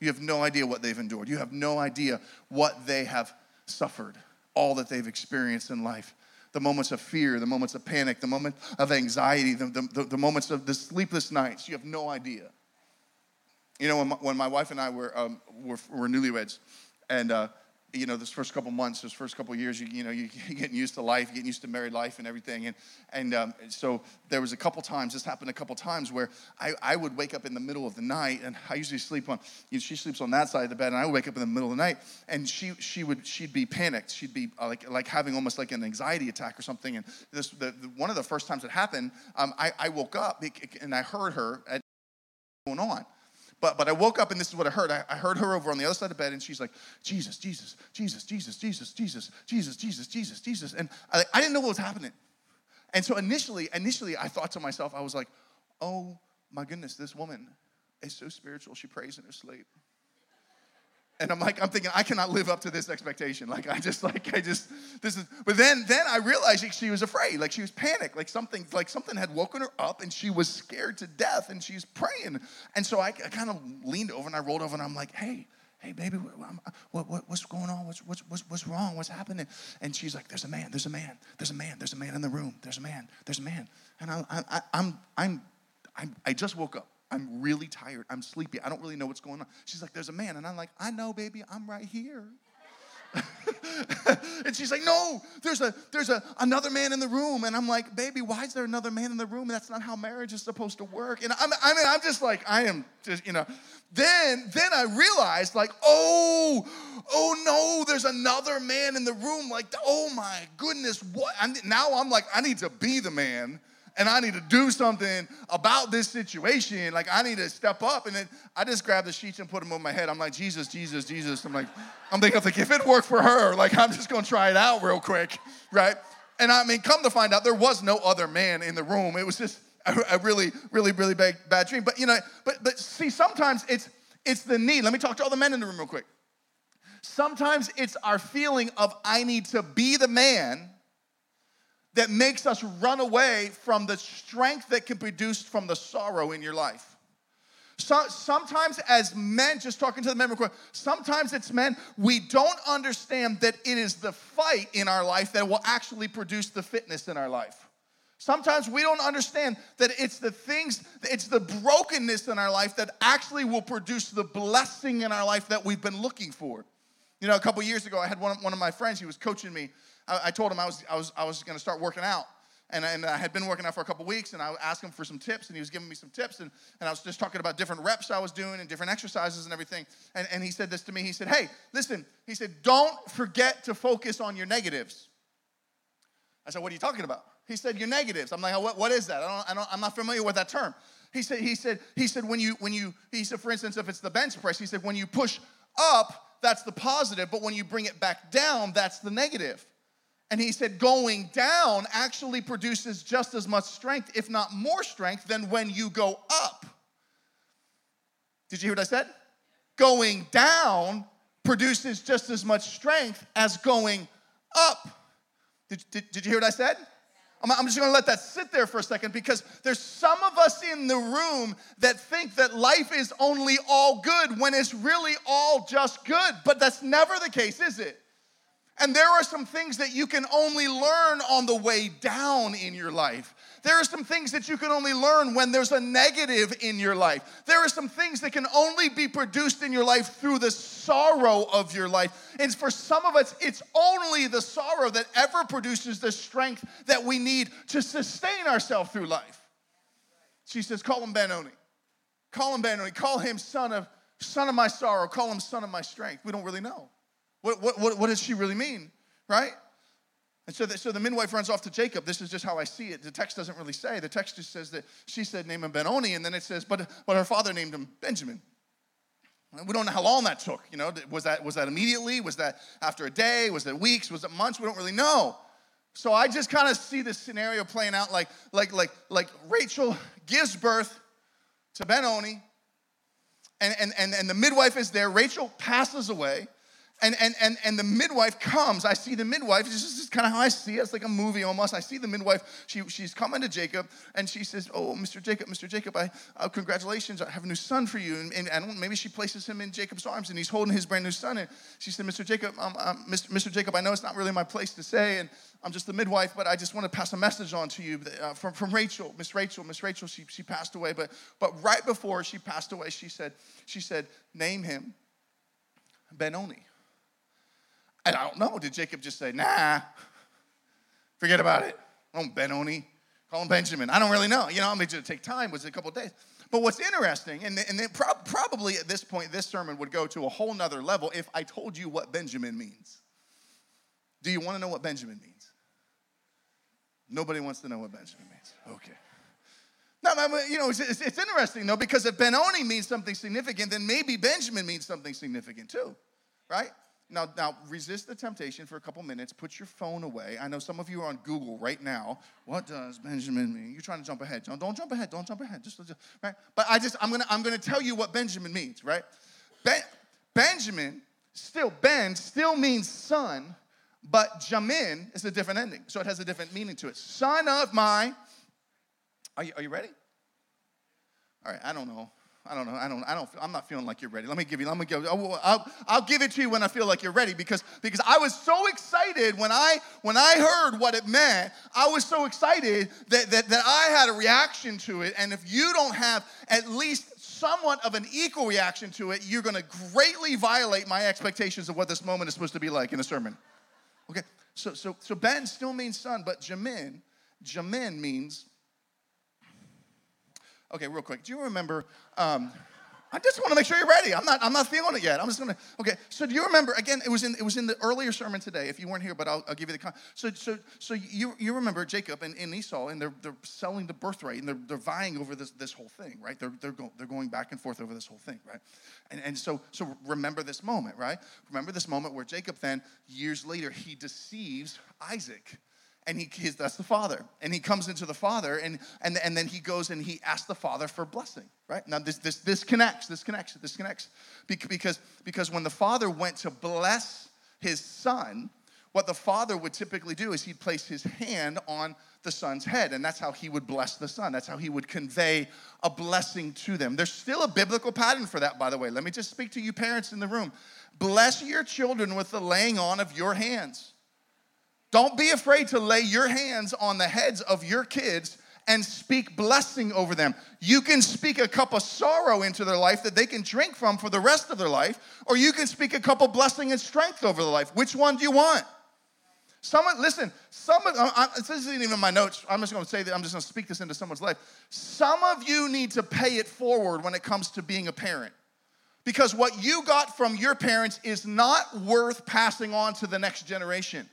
You have no idea what they've endured. You have no idea what they have suffered. all that they've experienced in life. The moments of fear, the moments of panic, the moment of anxiety, the, the, the moments of the sleepless nights. You have no idea. You know, when my, when my wife and I were um, were, were newlyweds, and, uh, you know, this first couple months, this first couple years, you, you know, you're getting used to life, getting used to married life and everything. And and um, so there was a couple times, this happened a couple times, where I, I would wake up in the middle of the night, and I usually sleep on, you know, she sleeps on that side of the bed, and I would wake up in the middle of the night, and she she would, she'd be panicked. She'd be uh, like like having almost like an anxiety attack or something. And this the, the one of the first times it happened, um, I, I woke up, and I heard her at going on. But but I woke up, and this is what I heard. I, I heard her over on the other side of the bed, and she's like, Jesus, Jesus, Jesus, Jesus, Jesus, Jesus, Jesus, Jesus, Jesus, Jesus. And I, I didn't know what was happening. And so initially, initially I thought to myself, I was like, oh, my goodness, this woman is so spiritual. She prays in her sleep. And I'm like, I'm thinking, I cannot live up to this expectation. Like, I just, like, I just, this is, but then then I realized she was afraid. Like, she was panicked. Like, something like something had woken her up, and she was scared to death, and she's praying. And so I, I kind of leaned over, and I rolled over, and I'm like, hey, hey, baby, what, what, what's going on? What's, what's, what's, what's wrong? What's happening? And she's like, there's a man, there's a man, there's a man, there's a man in the room. There's a man, there's a man. And I, I, I'm, I'm, I'm, I just woke up. I'm really tired. I'm sleepy. I don't really know what's going on. She's like, there's a man. And I'm like, I know, baby. I'm right here. And she's like, no, there's a there's a another man in the room. And I'm like, baby, why is there another man in the room? That's not how marriage is supposed to work. And I'm, I mean, I'm just like, I am just, you know. Then, then I realized, like, oh, oh, no, there's another man in the room. Like, oh, my goodness, what? I'm, now I'm like, I need to be the man. And I need to do something about this situation. Like, I need to step up. And then I just grabbed the sheets and put them on my head. I'm like, Jesus, Jesus, Jesus. I'm like, I'm thinking, I'm like, if it worked for her, like, I'm just going to try it out real quick, right? And, I mean, come to find out, there was no other man in the room. It was just a, a really, really, really bad, bad dream. But, you know, but but see, sometimes it's it's the need. Let me talk to all the men in the room real quick. Sometimes it's our feeling of I need to be the man that makes us run away from the strength that can be produced from the sorrow in your life. So, sometimes as men, just talking to the men, sometimes it's men, we don't understand that it is the fight in our life that will actually produce the fitness in our life. Sometimes we don't understand that it's the things, it's the brokenness in our life that actually will produce the blessing in our life that we've been looking for. You know, a couple years ago, I had one of, one of my friends, he was coaching me. I told him I was I was I was going to start working out, and and I had been working out for a couple weeks, and I asked him for some tips, and he was giving me some tips, and, and I was just talking about different reps I was doing and different exercises and everything, and and he said this to me. He said, "Hey, listen," he said, "don't forget to focus on your negatives." I said, "What are you talking about?" He said, "Your negatives." I'm like, "What what is that? I don't I don't I'm not familiar with that term." He said he said he said when you when you he said for instance if it's the bench press, he said when you push up, that's the positive, but when you bring it back down, that's the negative. And he said, going down actually produces just as much strength, if not more strength, than when you go up. Did you hear what I said? Going down produces just as much strength as going up. Did, did, did you hear what I said? I'm, I'm just going to let that sit there for a second, because there's some of us in the room that think that life is only all good when it's really all just good. But that's never the case, is it? And there are some things that you can only learn on the way down in your life. There are some things that you can only learn when there's a negative in your life. There are some things that can only be produced in your life through the sorrow of your life. And for some of us, it's only the sorrow that ever produces the strength that we need to sustain ourselves through life. She says, call him Benoni. Call him Benoni. Call him son of, son of my sorrow. Call him son of my strength. We don't really know. What, what, what does she really mean, right? And so the, so the midwife runs off to Jacob. This is just how I see it. The text doesn't really say. The text just says that she said, name him Benoni, and then it says, but, but her father named him Benjamin. We don't know how long that took. You know, was that, was that immediately? Was that after a day? Was that weeks? Was it months? We don't really know. So I just kind of see this scenario playing out like, like, like, like Rachel gives birth to Benoni, and, and, and, and the midwife is there. Rachel passes away. And and and and the midwife comes. I see the midwife. This is kind of how I see it. It's like a movie almost. I see the midwife. She she's coming to Jacob, and she says, "Oh, Mister Jacob, Mister Jacob, I uh, congratulations. I have a new son for you." And, and I don't. Maybe she places him in Jacob's arms, and he's holding his brand new son. And she said, "Mister Jacob, um, um, Mister Jacob, I know it's not really my place to say, and I'm just the midwife, but I just want to pass a message on to you uh, from from Rachel, Miss Rachel, Miss Rachel. She she passed away, but but right before she passed away, she said she said name him Benoni." And I don't know, did Jacob just say, nah, forget about it. I don't Benoni, call him Benjamin. I don't really know. You know, I mean, did it take time? Was it a couple of days? But what's interesting, and, and then pro- probably at this point, this sermon would go to a whole nother level if I told you what Benjamin means. Do you want to know what Benjamin means? Nobody wants to know what Benjamin means. Okay. No, you know, it's, it's, it's interesting, though, because if Benoni means something significant, then maybe Benjamin means something significant, too, right? Now, now, resist the temptation for a couple minutes. Put your phone away. I know some of you are on Google right now. What does Benjamin mean? You're trying to jump ahead. Don't, don't jump ahead. Don't jump ahead. Just, just right. But I just, I'm gonna, I'm gonna tell you what Benjamin means, right? Ben, Benjamin still, Ben still means son, but Jamin is a different ending, so it has a different meaning to it. Son of my. Are you, are you ready? All right. I don't know. I don't know. I don't. I don't. I'm not feeling like you're ready. Let me give you. Let me give. I'll, I'll, I'll give it to you when I feel like you're ready, because because I was so excited when I when I heard what it meant. I was so excited that that that I had a reaction to it. And if you don't have at least somewhat of an equal reaction to it, you're going to greatly violate my expectations of what this moment is supposed to be like in a sermon. Okay. So so so Ben still means son, but Jamin, Jamin means. Okay, real quick. Do you remember? Um, I just want to make sure you're ready. I'm not. I'm not feeling it yet. I'm just gonna. Okay. So do you remember? Again, it was in. It was in the earlier sermon today. If you weren't here, but I'll, I'll give you the. Con- so so so you you remember Jacob and, and Esau, and they're they're selling the birthright, and they're they're vying over this this whole thing, right? They're they're going they're going back and forth over this whole thing, right? And and so so remember this moment, right? Remember this moment where Jacob then years later he deceives Isaac. And he, his, that's the father. And he comes into the father, and and and then he goes and he asks the father for blessing, right? Now this this this connects, this connects, this connects, because because when the father went to bless his son, what the father would typically do is he'd place his hand on the son's head, and that's how he would bless the son. That's how he would convey a blessing to them. There's still a biblical pattern for that, by the way. Let me just speak to you parents in the room. Bless your children with the laying on of your hands. Don't be afraid to lay your hands on the heads of your kids and speak blessing over them. You can speak a cup of sorrow into their life that they can drink from for the rest of their life, or you can speak a cup of blessing and strength over their life. Which one do you want? Someone, listen, some of, I, this isn't even my notes. I'm just going to say that, I'm just going to speak this into someone's life. Some of you need to pay it forward when it comes to being a parent, because what you got from your parents is not worth passing on to the next generation.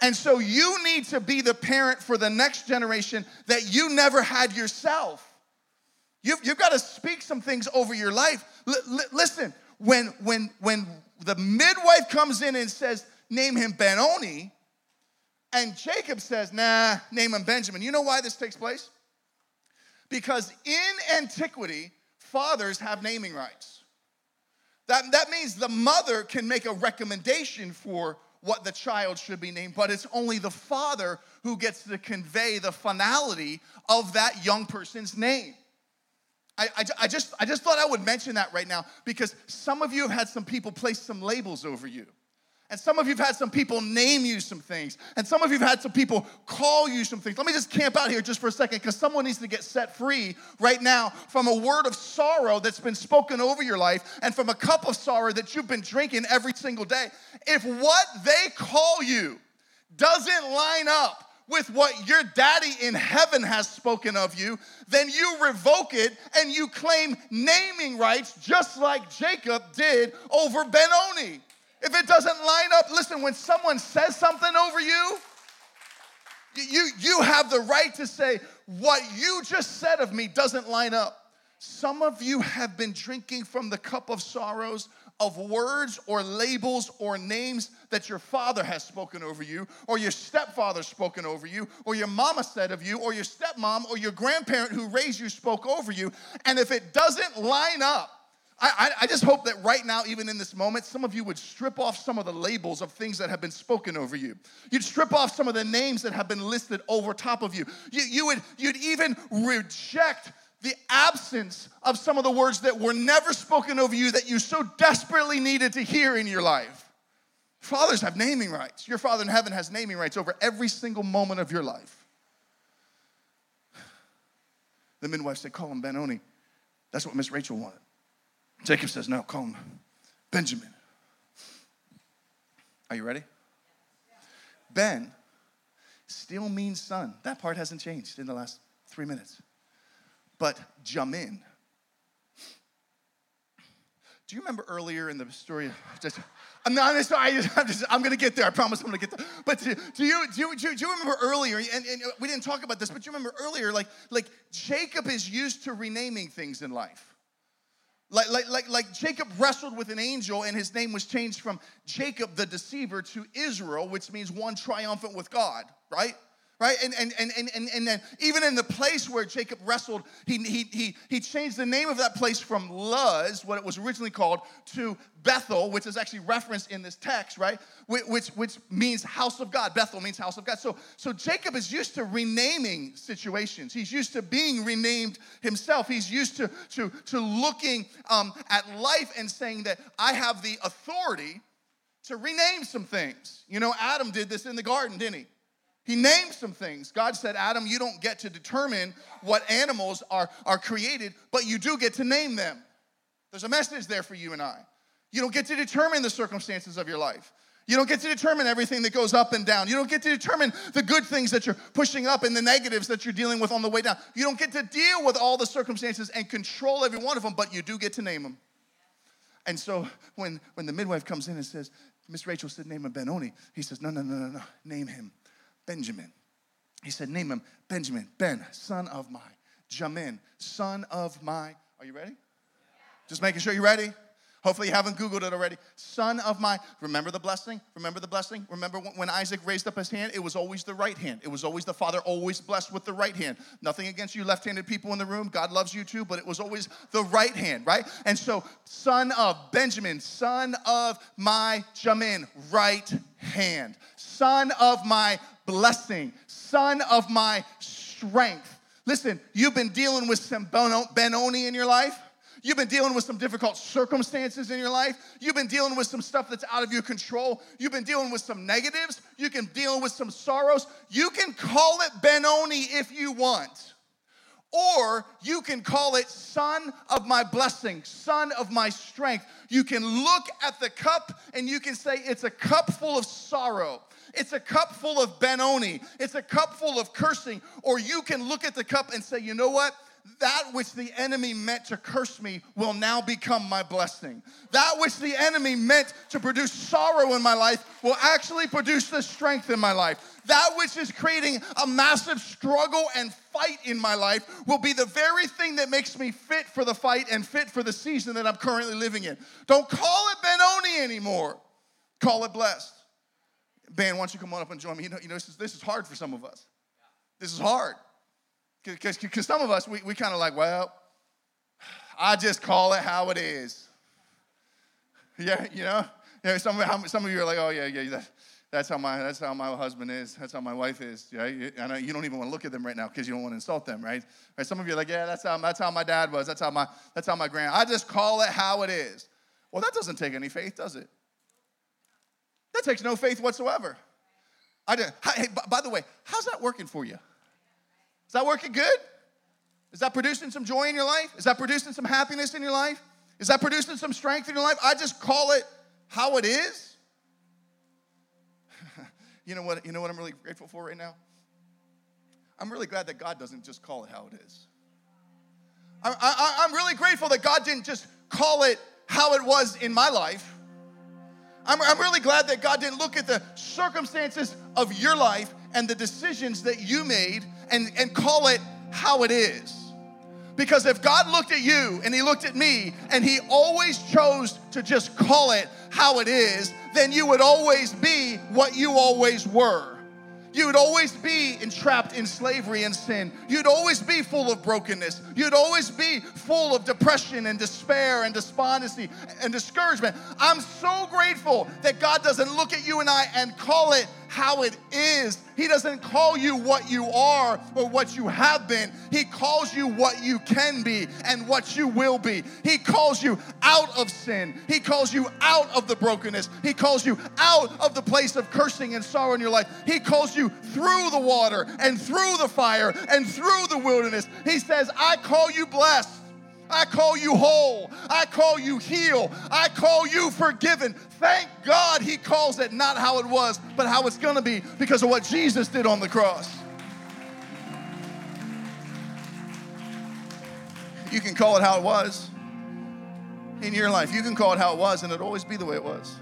And so you need to be the parent for the next generation that you never had yourself. You've, you've got to speak some things over your life. L- l- listen, when, when, when the midwife comes in and says, name him Benoni, and Jacob says, nah, name him Benjamin. You know why this takes place? Because in antiquity, fathers have naming rights. That, that means the mother can make a recommendation for what the child should be named, but it's only the father who gets to convey the finality of that young person's name. I, I, I just I just thought I would mention that right now, because some of you have had some people place some labels over you. And some of you have had some people name you some things. And some of you have had some people call you some things. Let me just camp out here just for a second, because someone needs to get set free right now from a word of sorrow that's been spoken over your life, and from a cup of sorrow that you've been drinking every single day. If what they call you doesn't line up with what your daddy in heaven has spoken of you, then you revoke it and you claim naming rights, just like Jacob did over Benoni. If it doesn't line up, listen, when someone says something over you, you, you have the right to say, what you just said of me doesn't line up. Some of you have been drinking from the cup of sorrows of words or labels or names that your father has spoken over you, or your stepfather spoken over you, or your mama said of you, or your stepmom, or your grandparent who raised you spoke over you. And if it doesn't line up, I, I just hope that right now, even in this moment, some of you would strip off some of the labels of things that have been spoken over you. You'd strip off some of the names that have been listed over top of you. You, you would, you'd even reject the absence of some of the words that were never spoken over you that you so desperately needed to hear in your life. Fathers have naming rights. Your Father in heaven has naming rights over every single moment of your life. The midwife said, call him Benoni. That's what Miss Rachel wanted. Jacob says, no, call him Benjamin. Are you ready? Ben still means son. That part hasn't changed in the last three minutes. But Jamin. Do you remember earlier in the story? Just, I'm not. I'm, sorry, I'm, just, I'm gonna get there. I promise. I'm gonna get there. But do, do, you, do you do you do you remember earlier? And, and we didn't talk about this, but you remember earlier, like like Jacob is used to renaming things in life. Like like like like Jacob wrestled with an angel, and his name was changed from Jacob the deceiver to Israel, which means one triumphant with God. Right. Right? And and and and and then even in the place where Jacob wrestled, he he he he changed the name of that place from Luz, what it was originally called, to Bethel, which is actually referenced in this text, right? Which which means house of God. Bethel means house of God. So so Jacob is used to renaming situations. He's used to being renamed himself. He's used to to to looking um, at life and saying that I have the authority to rename some things. You know, Adam did this in the garden, didn't he? He named some things. God said, Adam, you don't get to determine what animals are, are created, but you do get to name them. There's a message there for you and I. You don't get to determine the circumstances of your life. You don't get to determine everything that goes up and down. You don't get to determine the good things that you're pushing up and the negatives that you're dealing with on the way down. You don't get to deal with all the circumstances and control every one of them, but you do get to name them. And so when, when the midwife comes in and says, Miss Rachel said, name him Benoni. He says, no, no, no, no, no, name him Benjamin. He said, name him Benjamin. Ben, son of my. Jamin, son of my. Are you ready? Yeah. Just making sure you're ready. Hopefully you haven't Googled it already. Son of my. Remember the blessing? Remember the blessing? Remember when Isaac raised up his hand? It was always the right hand. It was always the Father always blessed with the right hand. Nothing against you left-handed people in the room. God loves you too, but it was always the right hand, right? And so, son of Benjamin, son of my Jamin, right hand. Son of my blessing, son of my strength. Listen, you've been dealing with some Benoni in your life. You've been dealing with some difficult circumstances in your life. You've been dealing with some stuff that's out of your control. You've been dealing with some negatives. You can deal with some sorrows. You can call it Benoni if you want. Or you can call it son of my blessing, son of my strength. You can look at the cup and you can say it's a cup full of sorrow. It's a cup full of Benoni. It's a cup full of cursing. Or you can look at the cup and say, you know what? That which the enemy meant to curse me will now become my blessing. That which the enemy meant to produce sorrow in my life will actually produce the strength in my life. That which is creating a massive struggle and fight in my life will be the very thing that makes me fit for the fight and fit for the season that I'm currently living in. Don't call it Benoni anymore. Call it blessed. Ben, why don't you come on up and join me? You know, you know this, is, this is hard for some of us. This is hard. Because some of us, we, we kind of like, well, I just call it how it is. Yeah, you know? Yeah, some, some of you are like, oh, yeah, yeah, that, that's how my that's how my husband is. That's how my wife is. Yeah, I know you don't even want to look at them right now because you don't want to insult them, right? Right? Some of you are like, yeah, that's how that's how my dad was. That's how my that's how my grand. I just call it how it is. Well, that doesn't take any faith, does it? That takes no faith whatsoever. I did. Hey, by the way, how's that working for you? Is that working good? Is that producing some joy in your life? Is that producing some happiness in your life? Is that producing some strength in your life? I just call it how it is. You know what? You know what I'm really grateful for right now? I'm really glad that God doesn't just call it how it is. I, I, I'm really grateful that God didn't just call it how it was in my life. I'm, I'm really glad that God didn't look at the circumstances of your life and the decisions that you made and, and call it how it is. Because if God looked at you and he looked at me and he always chose to just call it how it is, then you would always be what you always were. You would always be entrapped in slavery and sin. You'd always be full of brokenness. You'd always be full of depression and despair and despondency and discouragement. I'm so grateful that God doesn't look at you and I and call it how it is. He doesn't call you what you are or what you have been. He calls you what you can be and what you will be. He calls you out of sin. He calls you out of the brokenness. He calls you out of the place of cursing and sorrow in your life. He calls you through the water and through the fire and through the wilderness. He says, I call you blessed. I call you whole. I call you healed. I call you forgiven. Thank God he calls it not how it was, but how it's going to be because of what Jesus did on the cross. You can call it how it was in your life. You can call it how it was, and it'll always be the way it was.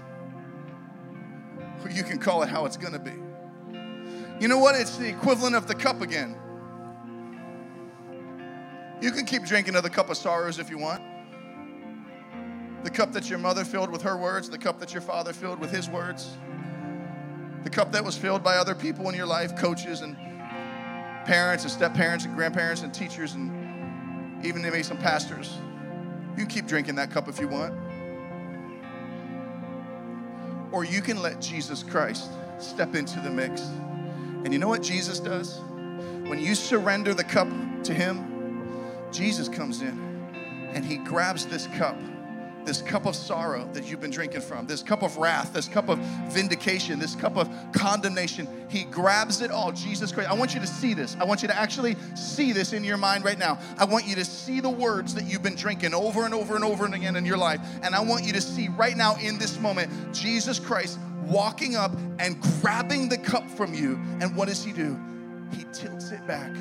Or you can call it how it's going to be. You know what? It's the equivalent of the cup again. You can keep drinking of the cup of sorrows if you want. The cup that your mother filled with her words, the cup that your father filled with his words, the cup that was filled by other people in your life, coaches and parents and step-parents and grandparents and teachers and even maybe some pastors. You can keep drinking that cup if you want. Or you can let Jesus Christ step into the mix. And you know what Jesus does? When you surrender the cup to him, Jesus comes in and he grabs this cup, this cup of sorrow that you've been drinking from, this cup of wrath, this cup of vindication, this cup of condemnation. He grabs it all. Jesus Christ, I want you to see this. I want you to actually see this in your mind right now. I want you to see the words that you've been drinking over and over and over and again in your life. And I want you to see right now in this moment, Jesus Christ walking up and grabbing the cup from you. And what does he do? He tilts it back.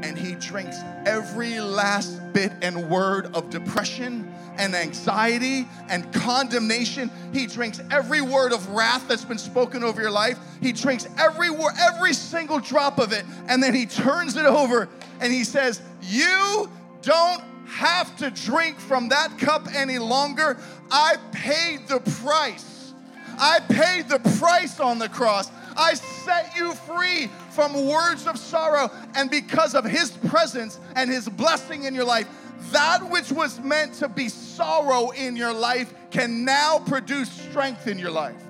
And he drinks every last bit and word of depression and anxiety and condemnation. He drinks every word of wrath that's been spoken over your life. He drinks every word, every single drop of it. And then he turns it over and he says, you don't have to drink from that cup any longer. I paid the price. I paid the price on the cross. I set you free from words of sorrow, and because of his presence and his blessing in your life, that which was meant to be sorrow in your life can now produce strength in your life.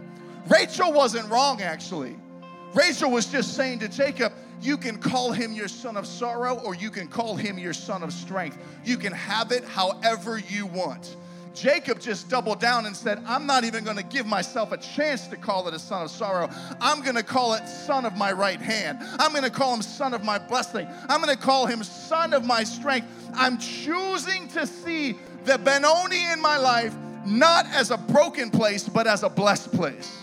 Rachel wasn't wrong, actually. Rachel was just saying to Jacob, you can call him your son of sorrow, or you can call him your son of strength. You can have it however you want. Jacob just doubled down and said, I'm not even going to give myself a chance to call it a son of sorrow. I'm going to call it son of my right hand. I'm going to call him son of my blessing. I'm going to call him son of my strength. I'm choosing to see the Benoni in my life not as a broken place, but as a blessed place.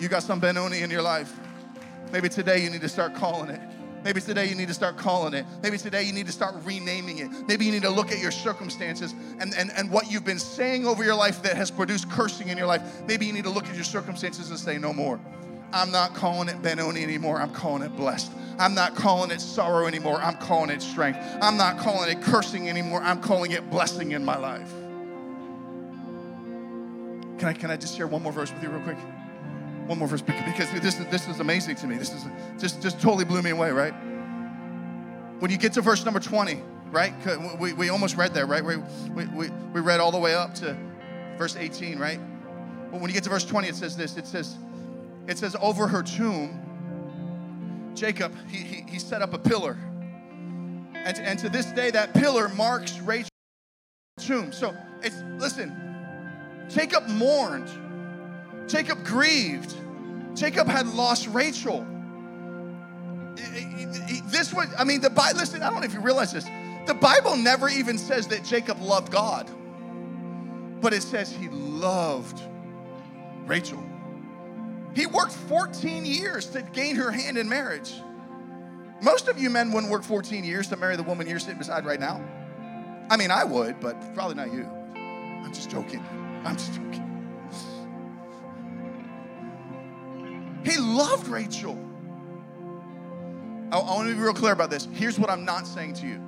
You got some Benoni in your life. Maybe today you need to start calling it. Maybe today you need to start calling it. Maybe today you need to start renaming it. Maybe you need to look at your circumstances and, and, and what you've been saying over your life that has produced cursing in your life. Maybe you need to look at your circumstances and say, no more. I'm not calling it Benoni anymore. I'm calling it blessed. I'm not calling it sorrow anymore. I'm calling it strength. I'm not calling it cursing anymore. I'm calling it blessing in my life. Can I, can I just share one more verse with you real quick? One more verse, because this is this is amazing to me. This is just just totally blew me away, right? When you get to verse number twenty, right? We we almost read that, right? We we we read all the way up to verse eighteen, right? But when you get to verse twenty, it says this. It says, it says over her tomb, Jacob he he, he set up a pillar, and to, and to this day that pillar marks Rachel's tomb. So it's listen, Jacob mourned. Jacob grieved. Jacob had lost Rachel. This was, I mean, the Bible, listen, I don't know if you realize this. The Bible never even says that Jacob loved God, but it says he loved Rachel. He worked fourteen years to gain her hand in marriage. Most of you men wouldn't work fourteen years to marry the woman you're sitting beside right now. I mean, I would, but probably not you. I'm just joking. I'm just joking. He loved Rachel. I, I want to be real clear about this. Here's what I'm not saying to you.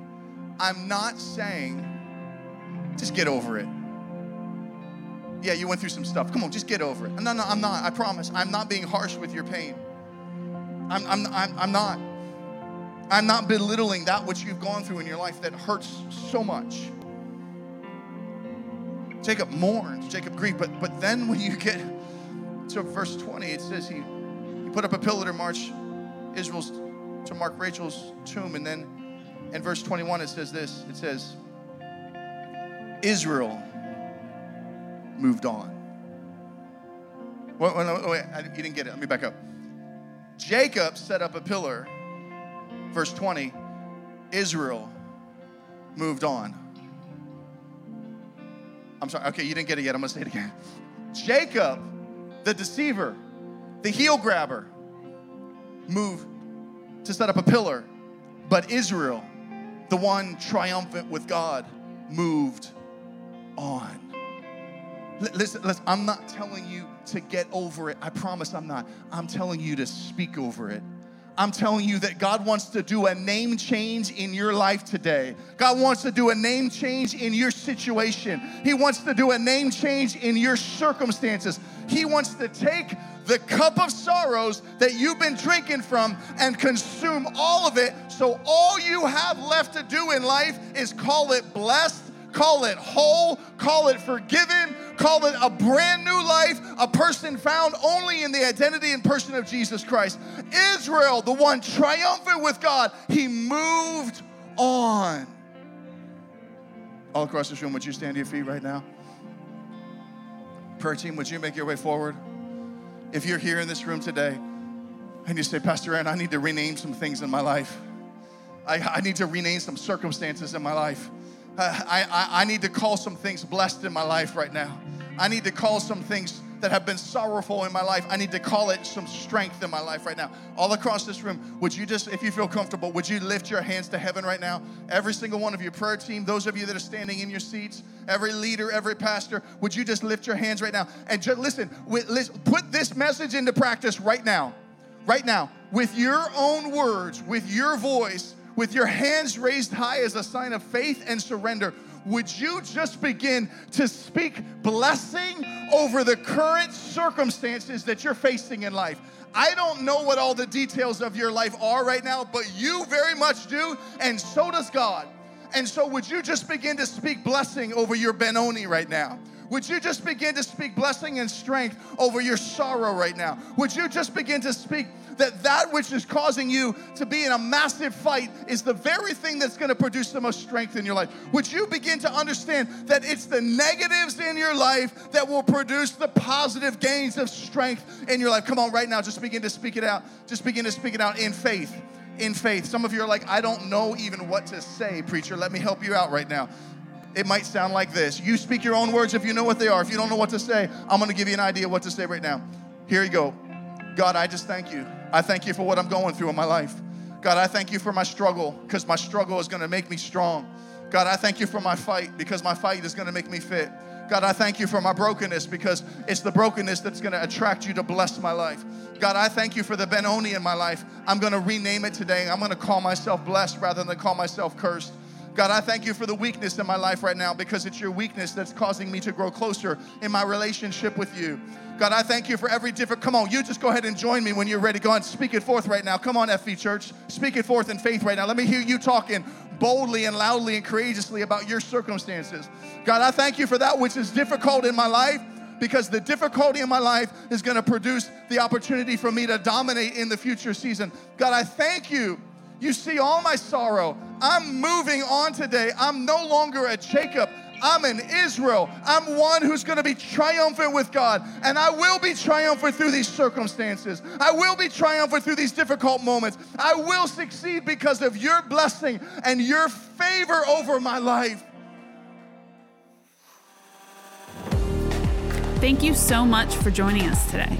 I'm not saying, just get over it. Yeah, you went through some stuff. Come on, just get over it. No, no, I'm not. I promise. I'm not being harsh with your pain. I'm, I'm, I'm, I'm not. I'm not belittling that which you've gone through in your life that hurts so much. Jacob mourns, Jacob grieved, but, but then when you get to verse twenty, it says he, he put up a pillar to march Israel's, to mark Rachel's tomb, and then in verse twenty-one it says this, it says, Israel moved on. Wait, wait, wait I, you didn't get it, let me back up. Jacob set up a pillar, verse twenty, Israel moved on. I'm sorry, okay, you didn't get it yet, I'm gonna say it again. Jacob, the deceiver, the heel grabber, moved to set up a pillar, but Israel, the one triumphant with God, moved on. Listen, listen, I'm not telling you to get over it. I promise I'm not. I'm telling you to speak over it. I'm telling you that God wants to do a name change in your life today. God wants to do a name change in your situation. He wants to do a name change in your circumstances. He wants to take the cup of sorrows that you've been drinking from and consume all of it, so all you have left to do in life is call it blessed, call it whole, call it forgiven, call it a brand new life, a person found only in the identity and person of Jesus Christ. Israel, the one triumphant with God, he moved on. All across this room, would you stand to your feet right now? Prayer team, would you make your way forward? If you're here in this room today and you say, Pastor Aaron, I need to rename some things in my life. I, I need to rename some circumstances in my life. Uh, I, I, I need to call some things blessed in my life right now. I need to call some things that have been sorrowful in my life. I need to call it some strength in my life right now. All across this room, would you just, if you feel comfortable, would you lift your hands to heaven right now? Every single one of your prayer team, those of you that are standing in your seats, every leader, every pastor, would you just lift your hands right now? And just listen, listen, put this message into practice right now. Right now, with your own words, with your voice, with your hands raised high as a sign of faith and surrender, would you just begin to speak blessing over the current circumstances that you're facing in life? I don't know what all the details of your life are right now, but you very much do, and so does God. And so would you just begin to speak blessing over your Benoni right now? Would you just begin to speak blessing and strength over your sorrow right now? Would you just begin to speak that that which is causing you to be in a massive fight is the very thing that's going to produce the most strength in your life? Would you begin to understand that it's the negatives in your life that will produce the positive gains of strength in your life? Come on, right now, just begin to speak it out. Just begin to speak it out in faith. In faith. Some of you are like, I don't know even what to say, preacher. Let me help you out right now. It might sound like this. You speak your own words if you know what they are. If you don't know what to say, I'm going to give you an idea what to say right now. Here you go. God, I just thank you. I thank you for what I'm going through in my life. God, I thank you for my struggle, because my struggle is going to make me strong. God, I thank you for my fight, because my fight is going to make me fit. God, I thank you for my brokenness, because it's the brokenness that's going to attract you to bless my life. God, I thank you for the Benoni in my life. I'm going to rename it today. I'm going to call myself blessed rather than call myself cursed. God, I thank you for the weakness in my life right now, because it's your weakness that's causing me to grow closer in my relationship with you. God, I thank you for every different, come on, you just go ahead and join me when you're ready. Go on, speak it forth right now. Come on, Effie Church, speak it forth in faith right now. Let me hear you talking boldly and loudly and courageously about your circumstances. God, I thank you for that which is difficult in my life, because the difficulty in my life is going to produce the opportunity for me to dominate in the future season. God, I thank you. You see all my sorrow. I'm moving on today. I'm no longer a Jacob. I'm an Israel. I'm one who's going to be triumphant with God. And I will be triumphant through these circumstances. I will be triumphant through these difficult moments. I will succeed because of your blessing and your favor over my life. Thank you so much for joining us today.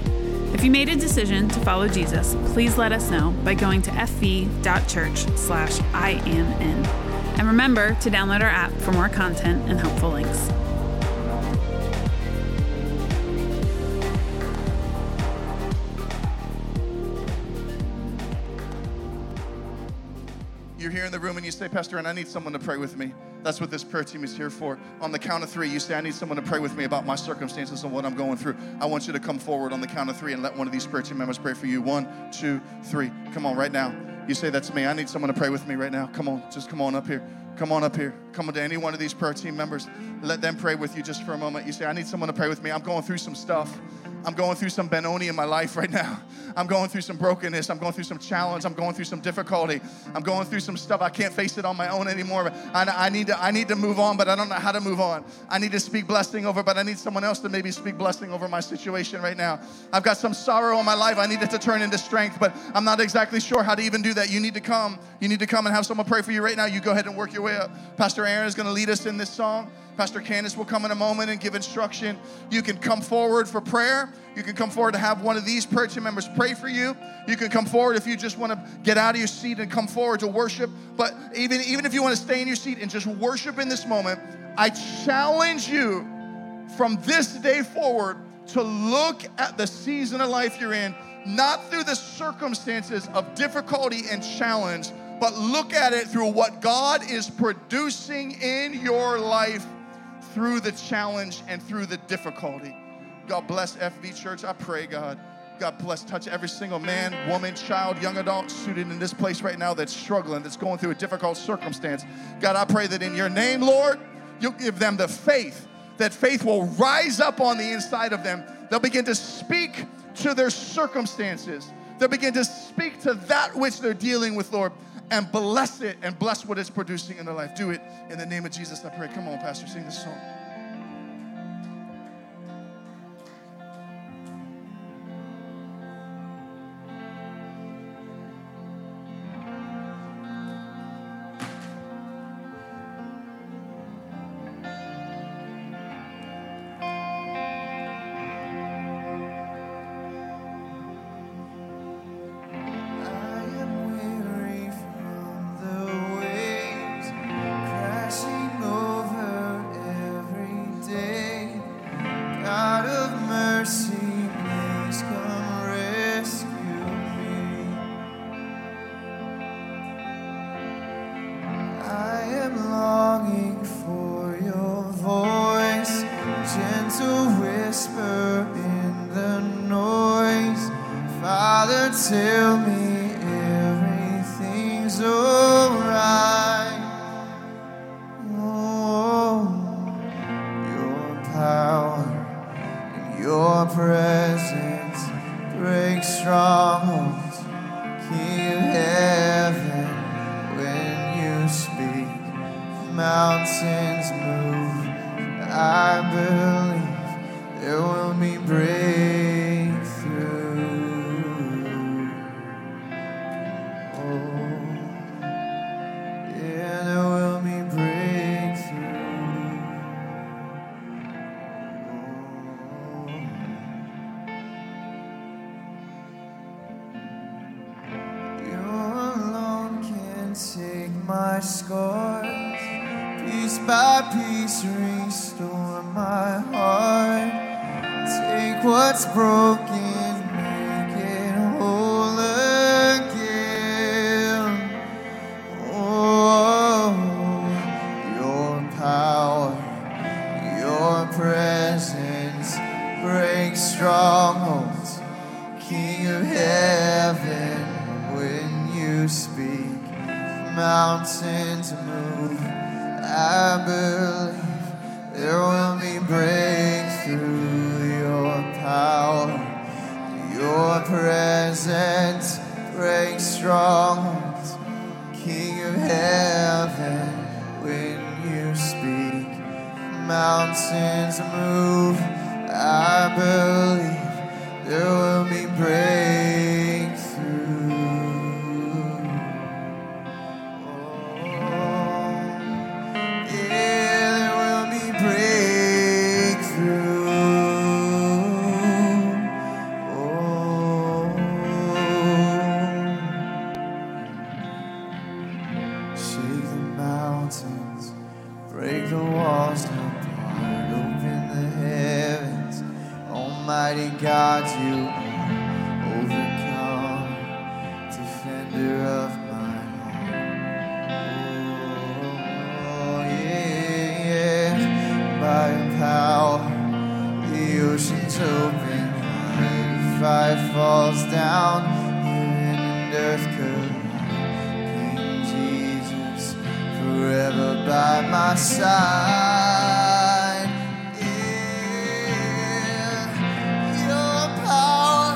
If you made a decision to follow Jesus, please let us know by going to f v dot church slash i m n. And remember to download our app for more content and helpful links. You're here in the room and you say, Pastor, and I need someone to pray with me. That's what this prayer team is here for. On the count of three, you say, I need someone to pray with me about my circumstances and what I'm going through. I want you to come forward on the count of three and let one of these prayer team members pray for you. One, two, three. Come on, right now. You say, that's me. I need someone to pray with me right now. Come on. Just come on up here. Come on up here. Come on to any one of these prayer team members. Let them pray with you just for a moment. You say, I need someone to pray with me. I'm going through some stuff. I'm going through some Benoni in my life right now. I'm going through some brokenness. I'm going through some challenge. I'm going through some difficulty. I'm going through some stuff. I can't face it on my own anymore. I, I, need to, I need to move on, but I don't know how to move on. I need to speak blessing over, but I need someone else to maybe speak blessing over my situation right now. I've got some sorrow in my life. I need it to turn into strength, but I'm not exactly sure how to even do that. You need to come. You need to come and have someone pray for you right now. You go ahead and work your way up. Pastor Aaron is going to lead us in this song. Pastor Candace will come in a moment and give instruction. You can come forward for prayer. You can come forward to have one of these prayer team members pray for you. You can come forward if you just want to get out of your seat and come forward to worship. But even, even if you want to stay in your seat and just worship in this moment, I challenge you from this day forward to look at the season of life you're in, not through the circumstances of difficulty and challenge, but look at it through what God is producing in your life through the challenge and through the difficulty. God bless F B Church. I pray, God. God bless, touch every single man, woman, child, young adult, student in this place right now that's struggling, that's going through a difficult circumstance. God, I pray that in your name, Lord, you'll give them the faith, that faith will rise up on the inside of them. They'll begin to speak to their circumstances. They'll begin to speak to that which they're dealing with, Lord, and bless it and bless what it's producing in their life. Do it in the name of Jesus, I pray. Come on, Pastor, sing this song. Of my heart. Oh, yeah. is open wide. If I falls down, heaven and earth collide. King Jesus, forever by my side. In your power,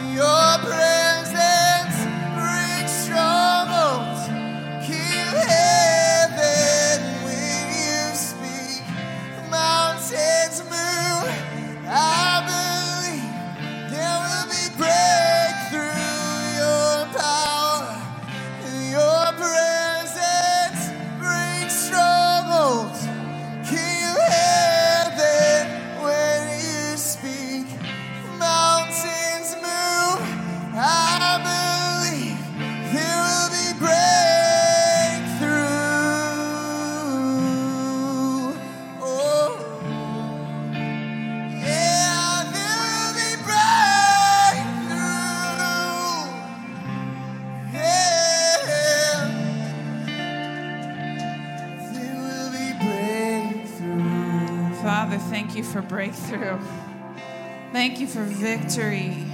in your presence, break strongholds. Keep heaven when you speak. Mountains move. I believe there will be breakthrough. Your power, in your presence, break strongholds. Keep heaven when you speak. Mountains move. I believe there will be breakthrough. Oh. Yeah, there will be breakthrough. Yeah, there will be breakthrough. Father, thank you for breakthrough. Thank you for victory.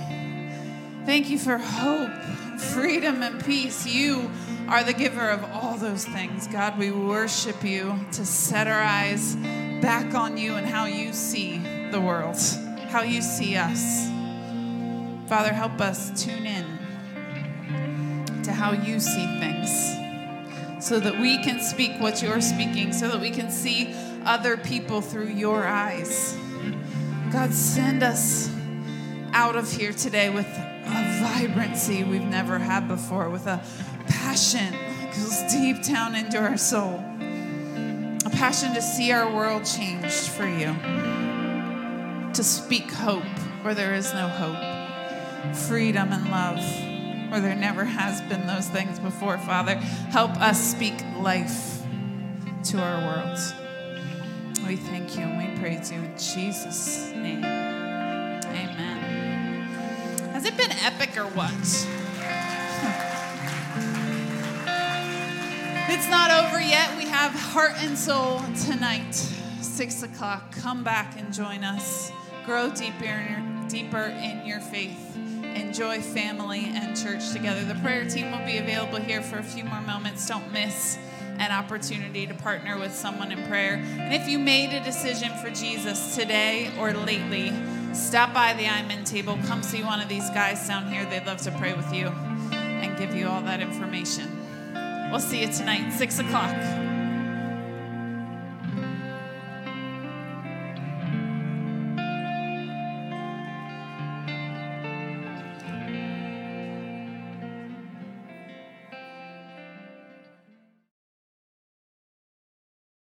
Thank you for hope, freedom, and peace. You are the giver of all those things. God, we worship you to set our eyes back on you and how you see the world, how you see us. Father, help us tune in to how you see things so that we can speak what you're speaking, so that we can see other people through your eyes. God, send us out of here today with a vibrancy we've never had before, with a passion that goes deep down into our soul, a passion to see our world changed for you, to speak hope where there is no hope, freedom and love where there never has been those things before. Father, help us speak life to our world. We thank you and we praise you in Jesus' name. Amen. Has it been epic or what? It's not over yet. We have Heart and Soul tonight, six o'clock. Come back and join us. Grow deeper in your, deeper in your faith. Enjoy family and church together. The prayer team will be available here for a few more moments. Don't miss an opportunity to partner with someone in prayer. And if you made a decision for Jesus today or lately, stop by the I'm In table. Come see one of these guys down here. They'd love to pray with you and give you all that information. We'll see you tonight, six o'clock.